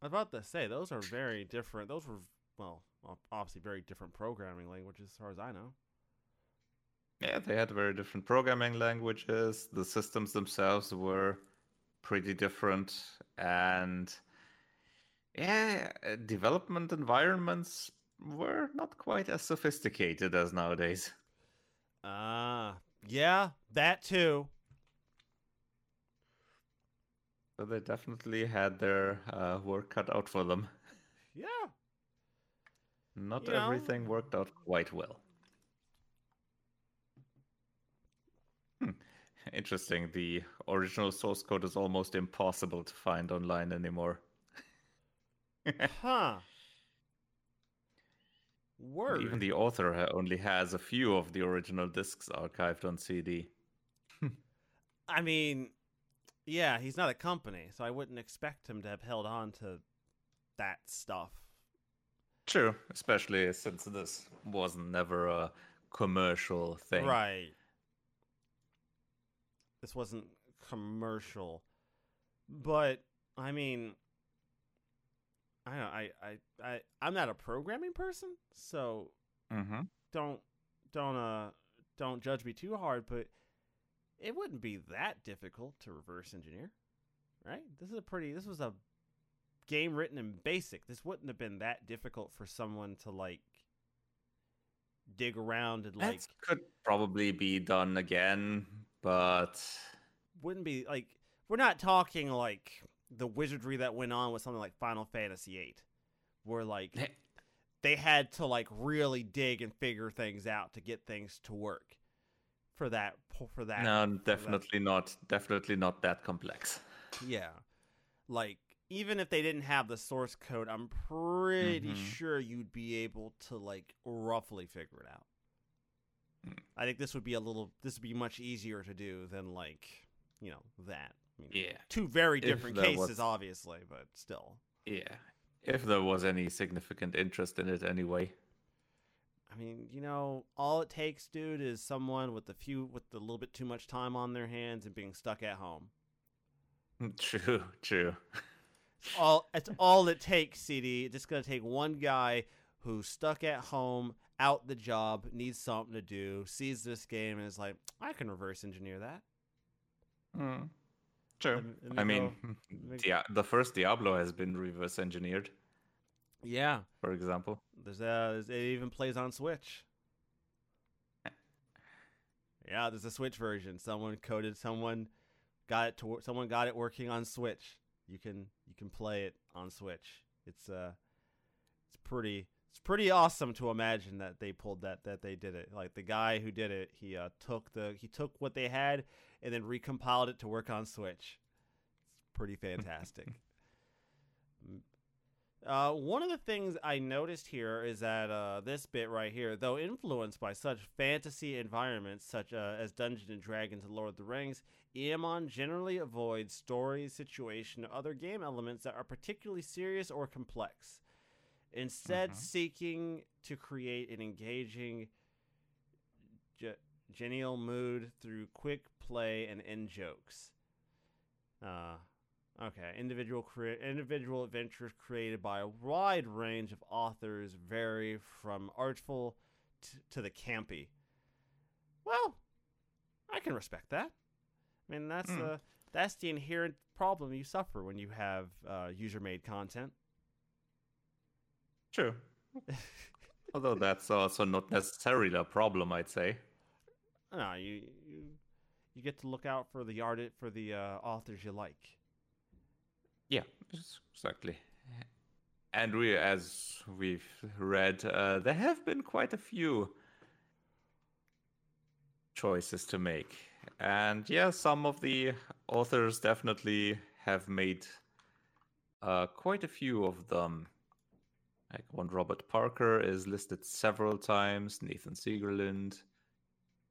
I was about to say, those are very different. Those were, well, obviously very different programming languages as far as I know. Yeah, they had very different programming languages. The systems themselves were pretty different. And, yeah, development environments were not quite as sophisticated as nowadays. Yeah, that too. So they definitely had their work cut out for them. Yeah. Not everything worked out quite well. Interesting. The original source code is almost impossible to find online anymore. Huh. Word. Even the author only has a few of the original discs archived on CD. I mean... yeah, he's not a company, so I wouldn't expect him to have held on to that stuff. True, especially since this was never a commercial thing. Right. This wasn't commercial. But, I mean, I don't know, I'm not a programming person, so don't judge me too hard, but it wouldn't be that difficult to reverse engineer, right? This was a game written in BASIC. This wouldn't have been that difficult for someone to like dig around and like. That could probably be done again, but wouldn't be like, we're not talking like the wizardry that went on with something like Final Fantasy VIII, where like they had to like really dig and figure things out to get things to work. For that. No, definitely not. Definitely not that complex. Yeah, like even if they didn't have the source code, I'm pretty sure you'd be able to like roughly figure it out. I think this would be much easier to do than like, you know, that. I mean, yeah. Two very different cases, obviously, but still. Yeah. If there was any significant interest in it, anyway. I mean, you know, all it takes, dude, is someone with a little bit too much time on their hands and being stuck at home. True. It's all it takes, CD. It's just gonna take one guy who's stuck at home, out the job, needs something to do, sees this game, and is like, I can reverse engineer that. Mm. True. The first Diablo has been reverse engineered. Yeah. For example, it even plays on Switch. Yeah, there's a Switch version. Someone got it working on Switch. You can play it on Switch. It's pretty awesome to imagine that they pulled that they did it. Like the guy who did it, he took what they had and then recompiled it to work on Switch. It's pretty fantastic. One of the things I noticed here is that this bit right here, though influenced by such fantasy environments such as Dungeons & Dragons and Lord of the Rings, Eamon generally avoids stories, situation, or other game elements that are particularly serious or complex, instead seeking to create an engaging, genial mood through quick play and in-jokes. Okay, individual adventures created by a wide range of authors vary from artful to the campy. Well, I can respect that. I mean, that's the inherent problem you suffer when you have user-made content. True. Although that's also not necessarily a problem, I'd say. No, you get to look out for the art for the authors you like. Yeah, exactly. And as we've read, there have been quite a few choices to make. And yeah, some of the authors definitely have made quite a few of them. Like one Robert Parker is listed several times, Nathan Siegerland,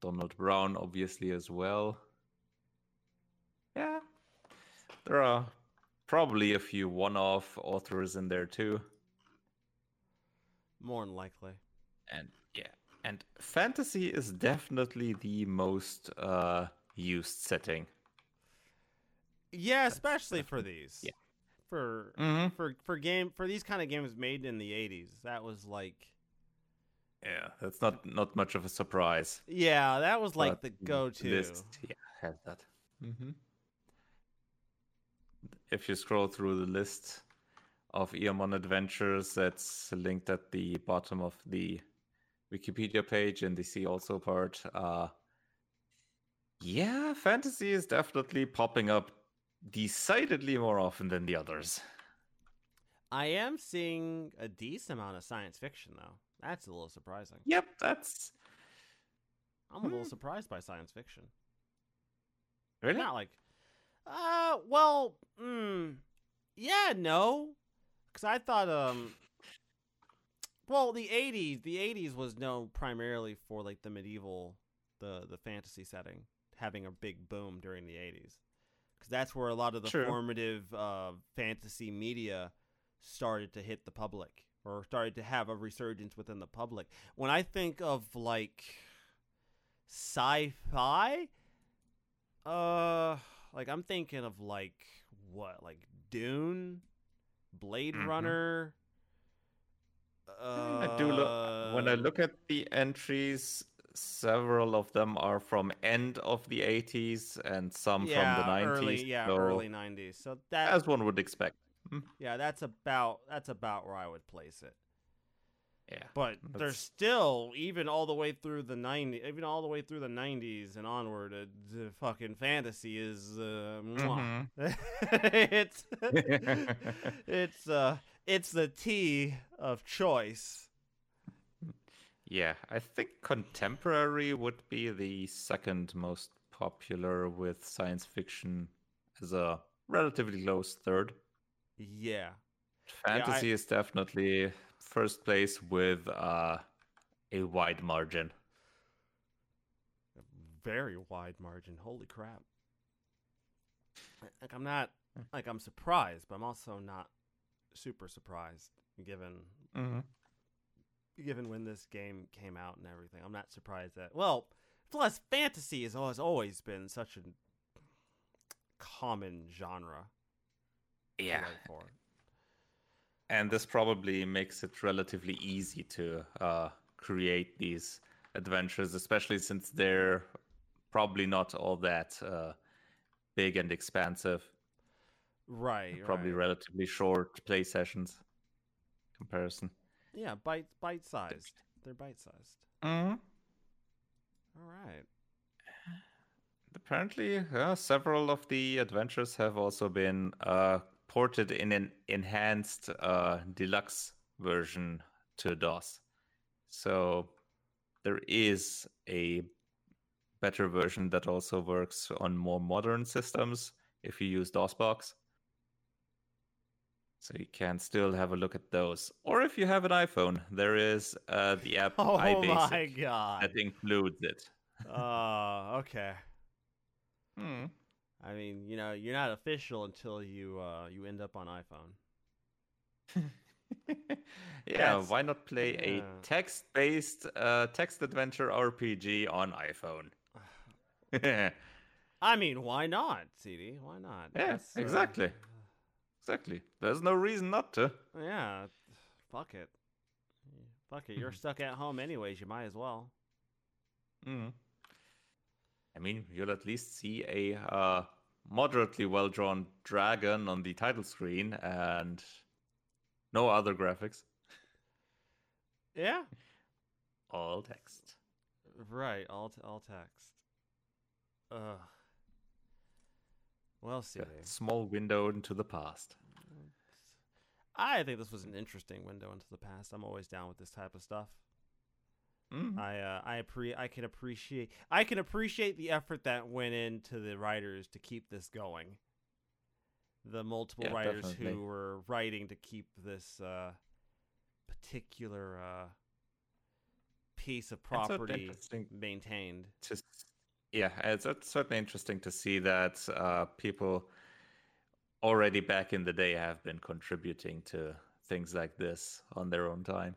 Donald Brown, obviously, as well. Yeah, there are probably a few one-off authors in there too. More than likely. And fantasy is definitely the most used setting. Yeah, especially for these. Yeah. For these kind of games made in the 80s, that was like. Yeah, that's not much of a surprise. Yeah, that was like the go-to. Yeah, I had that. Mm-hmm. If you scroll through the list of Eamon adventures that's linked at the bottom of the Wikipedia page and the See Also part, yeah, fantasy is definitely popping up decidedly more often than the others. I am seeing a decent amount of science fiction, though. That's a little surprising. Yep, I'm a little surprised by science fiction. Really? Not like. Yeah, no, because I thought, the 80s was known primarily for like the medieval, the fantasy setting having a big boom during the 80s, because that's where a lot of the formative fantasy media started to hit the public or started to have a resurgence within the public. When I think of like sci-fi, like I'm thinking of like what, like Dune, Blade Runner. When I look at the entries, several of them are from end of the 80s and some from the 90s. Early 90s. So that, as one would expect. Yeah, that's about where I would place it. Yeah. But there's still, even all the way through the 90s and onward, fucking fantasy is it's the tea of choice. Yeah, I think contemporary would be the second most popular, with science fiction as a relatively close third. Yeah. Fantasy is definitely first place with a wide margin. A very wide margin. Holy crap. Like, I'm surprised, but I'm also not super surprised given when this game came out and everything. I'm not surprised that, plus fantasy has always been such a common genre. Yeah. And this probably makes it relatively easy to create these adventures, especially since they're probably not all that big and expansive. Right. Probably relatively short play sessions in comparison. Yeah, bite-sized. They're bite-sized. Mm-hmm. All right. Apparently, several of the adventures have also been ported in an enhanced deluxe version to DOS. So there is a better version that also works on more modern systems if you use DOSBox. So you can still have a look at those. Or if you have an iPhone, there is the app iBasic that includes it. Okay. Hmm. I mean, you know, you're not official until you end up on iPhone. Why not play a text-based text adventure RPG on iPhone? I mean, why not, CD? Why not? Yes, yeah, exactly. Exactly. There's no reason not to. Yeah. Fuck it. Fuck it. You're stuck at home anyways. You might as well. Mm-hmm. I mean, you'll at least see a moderately well-drawn dragon on the title screen and no other graphics. Yeah. All text. Right, all text. Well, see. A small window into the past. I think this was an interesting window into the past. I'm always down with this type of stuff. Mm-hmm. I can appreciate the effort that went into the writers to keep this going. The multiple writers who were writing to keep this particular piece of property maintained. It's certainly interesting to see that people already back in the day have been contributing to things like this on their own time.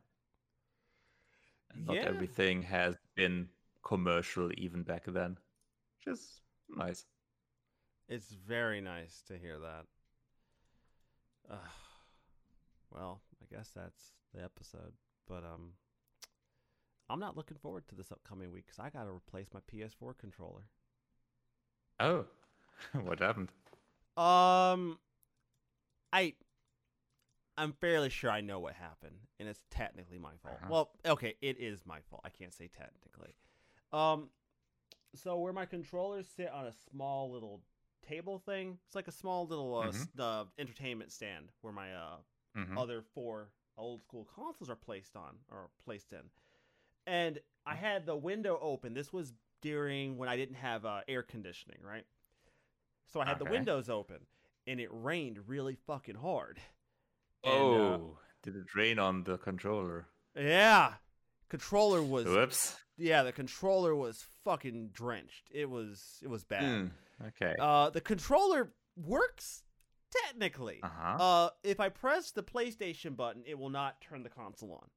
Not everything has been commercial even back then, which is nice. It's very nice to hear that. Well, I guess that's the episode. But I'm not looking forward to this upcoming week because I got to replace my PS4 controller. Oh, what happened? I'm fairly sure I know what happened, and it's technically my fault. Uh-huh. Well, okay, it is my fault. I can't say technically. So where my controllers sit on a small little table thing, it's like a small little entertainment stand where my other four old school consoles are placed in. And I had the window open. This was during when I didn't have air conditioning, right? So I had the windows open, and it rained really fucking hard. And, did it rain on the controller? Yeah. Controller was... Whoops. Yeah, the controller was fucking drenched. It was bad. Okay. The controller works technically. Uh-huh. If I press the PlayStation button, it will not turn the console on.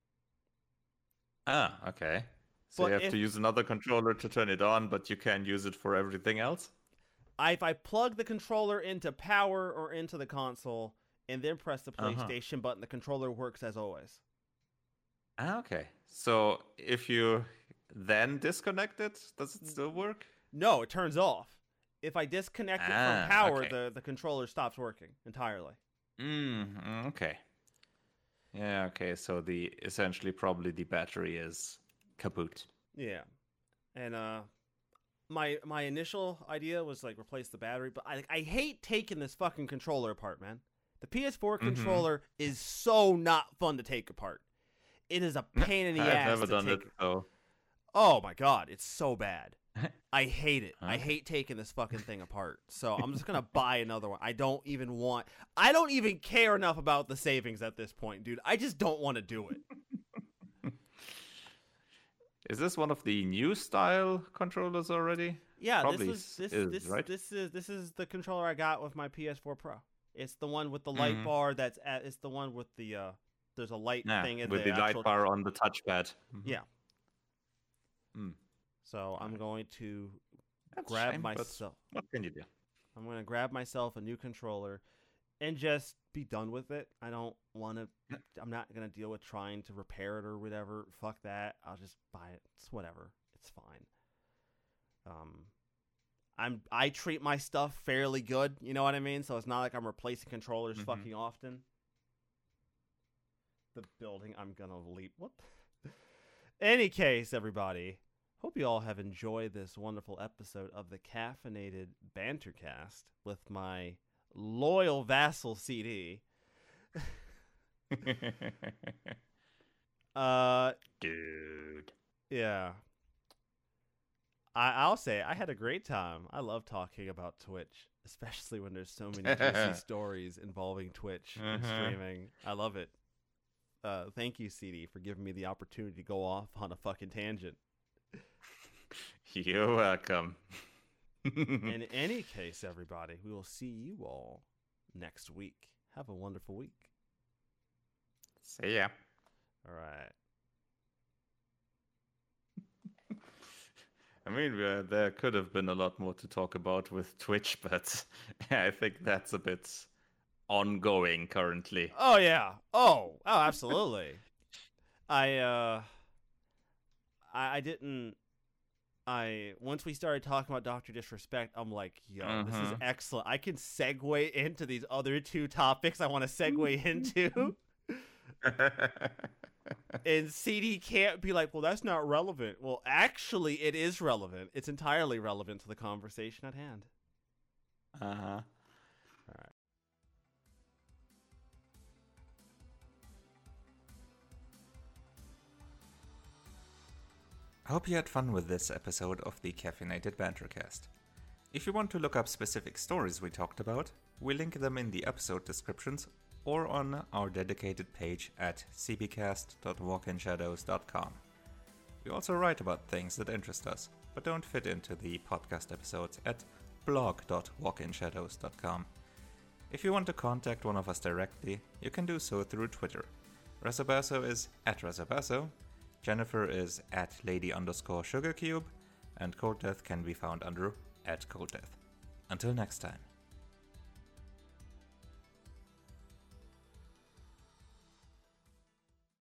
Ah, okay. So but you have to use another controller to turn it on, but you can use it for everything else? If I plug the controller into power or into the console... and then press the PlayStation button, the controller works as always. Okay. So if you then disconnect it? Does it still work? No, it turns off. If I disconnect it from power, okay, the controller stops working entirely. Okay. Yeah, okay, so essentially probably the battery is kaput. Yeah. And my initial idea was like replace the battery, but I hate taking this fucking controller apart, man. The PS4 controller is so not fun to take apart. It is a pain in the ass. I've never done it, though. Oh my god, it's so bad. I hate it. I hate taking this fucking thing apart. So I'm just going to buy another one. I don't even care enough about the savings at this point, dude. I just don't want to do it. Is this one of the new style controllers already? Yeah, this is the controller I got with my PS4 Pro. It's the one with the light bar it's the one with the there's a light thing in there. With the light bar on the touchpad. Yeah. Mm. So I'm going to grab myself. What can you do? I'm going to grab myself a new controller and just be done with it. I don't want to. I'm not going to deal with trying to repair it or whatever. Fuck that. I'll just buy it. It's whatever. It's fine. I treat my stuff fairly good. You know what I mean? So it's not like I'm replacing controllers fucking often. The building I'm going to leap. What? Any case, everybody. Hope you all have enjoyed this wonderful episode of the Caffeinated Bantercast with my loyal vassal CD. Dude. Yeah. I'll say I had a great time. I love talking about Twitch, especially when there's so many juicy stories involving Twitch and streaming. I love it. Thank you, CD, for giving me the opportunity to go off on a fucking tangent. You're welcome. In any case, everybody, we will see you all next week. Have a wonderful week. See ya. All right. I mean, there could have been a lot more to talk about with Twitch, but I think that's a bit ongoing currently. Oh, yeah. Oh, absolutely. Once we started talking about Dr. Disrespect, I'm like, yo, this is excellent. I can segue into these other two topics I want to segue into. And CD can't be like, well, that's not relevant. Well, actually, it is relevant. It's entirely relevant to the conversation at hand. Uh-huh. I hope you had fun with this episode of the Caffeinated Bantercast. If you want to look up specific stories we talked about, we link them in the episode descriptions or on our dedicated page at cbcast.walkinshadows.com. We also write about things that interest us, but don't fit into the podcast episodes at blog.walkinshadows.com. If you want to contact one of us directly, you can do so through Twitter. Resobaso is at Resobaso. Jennifer is at Lady_SugarCube, and Cold Death can be found under at Cold Death. Until next time.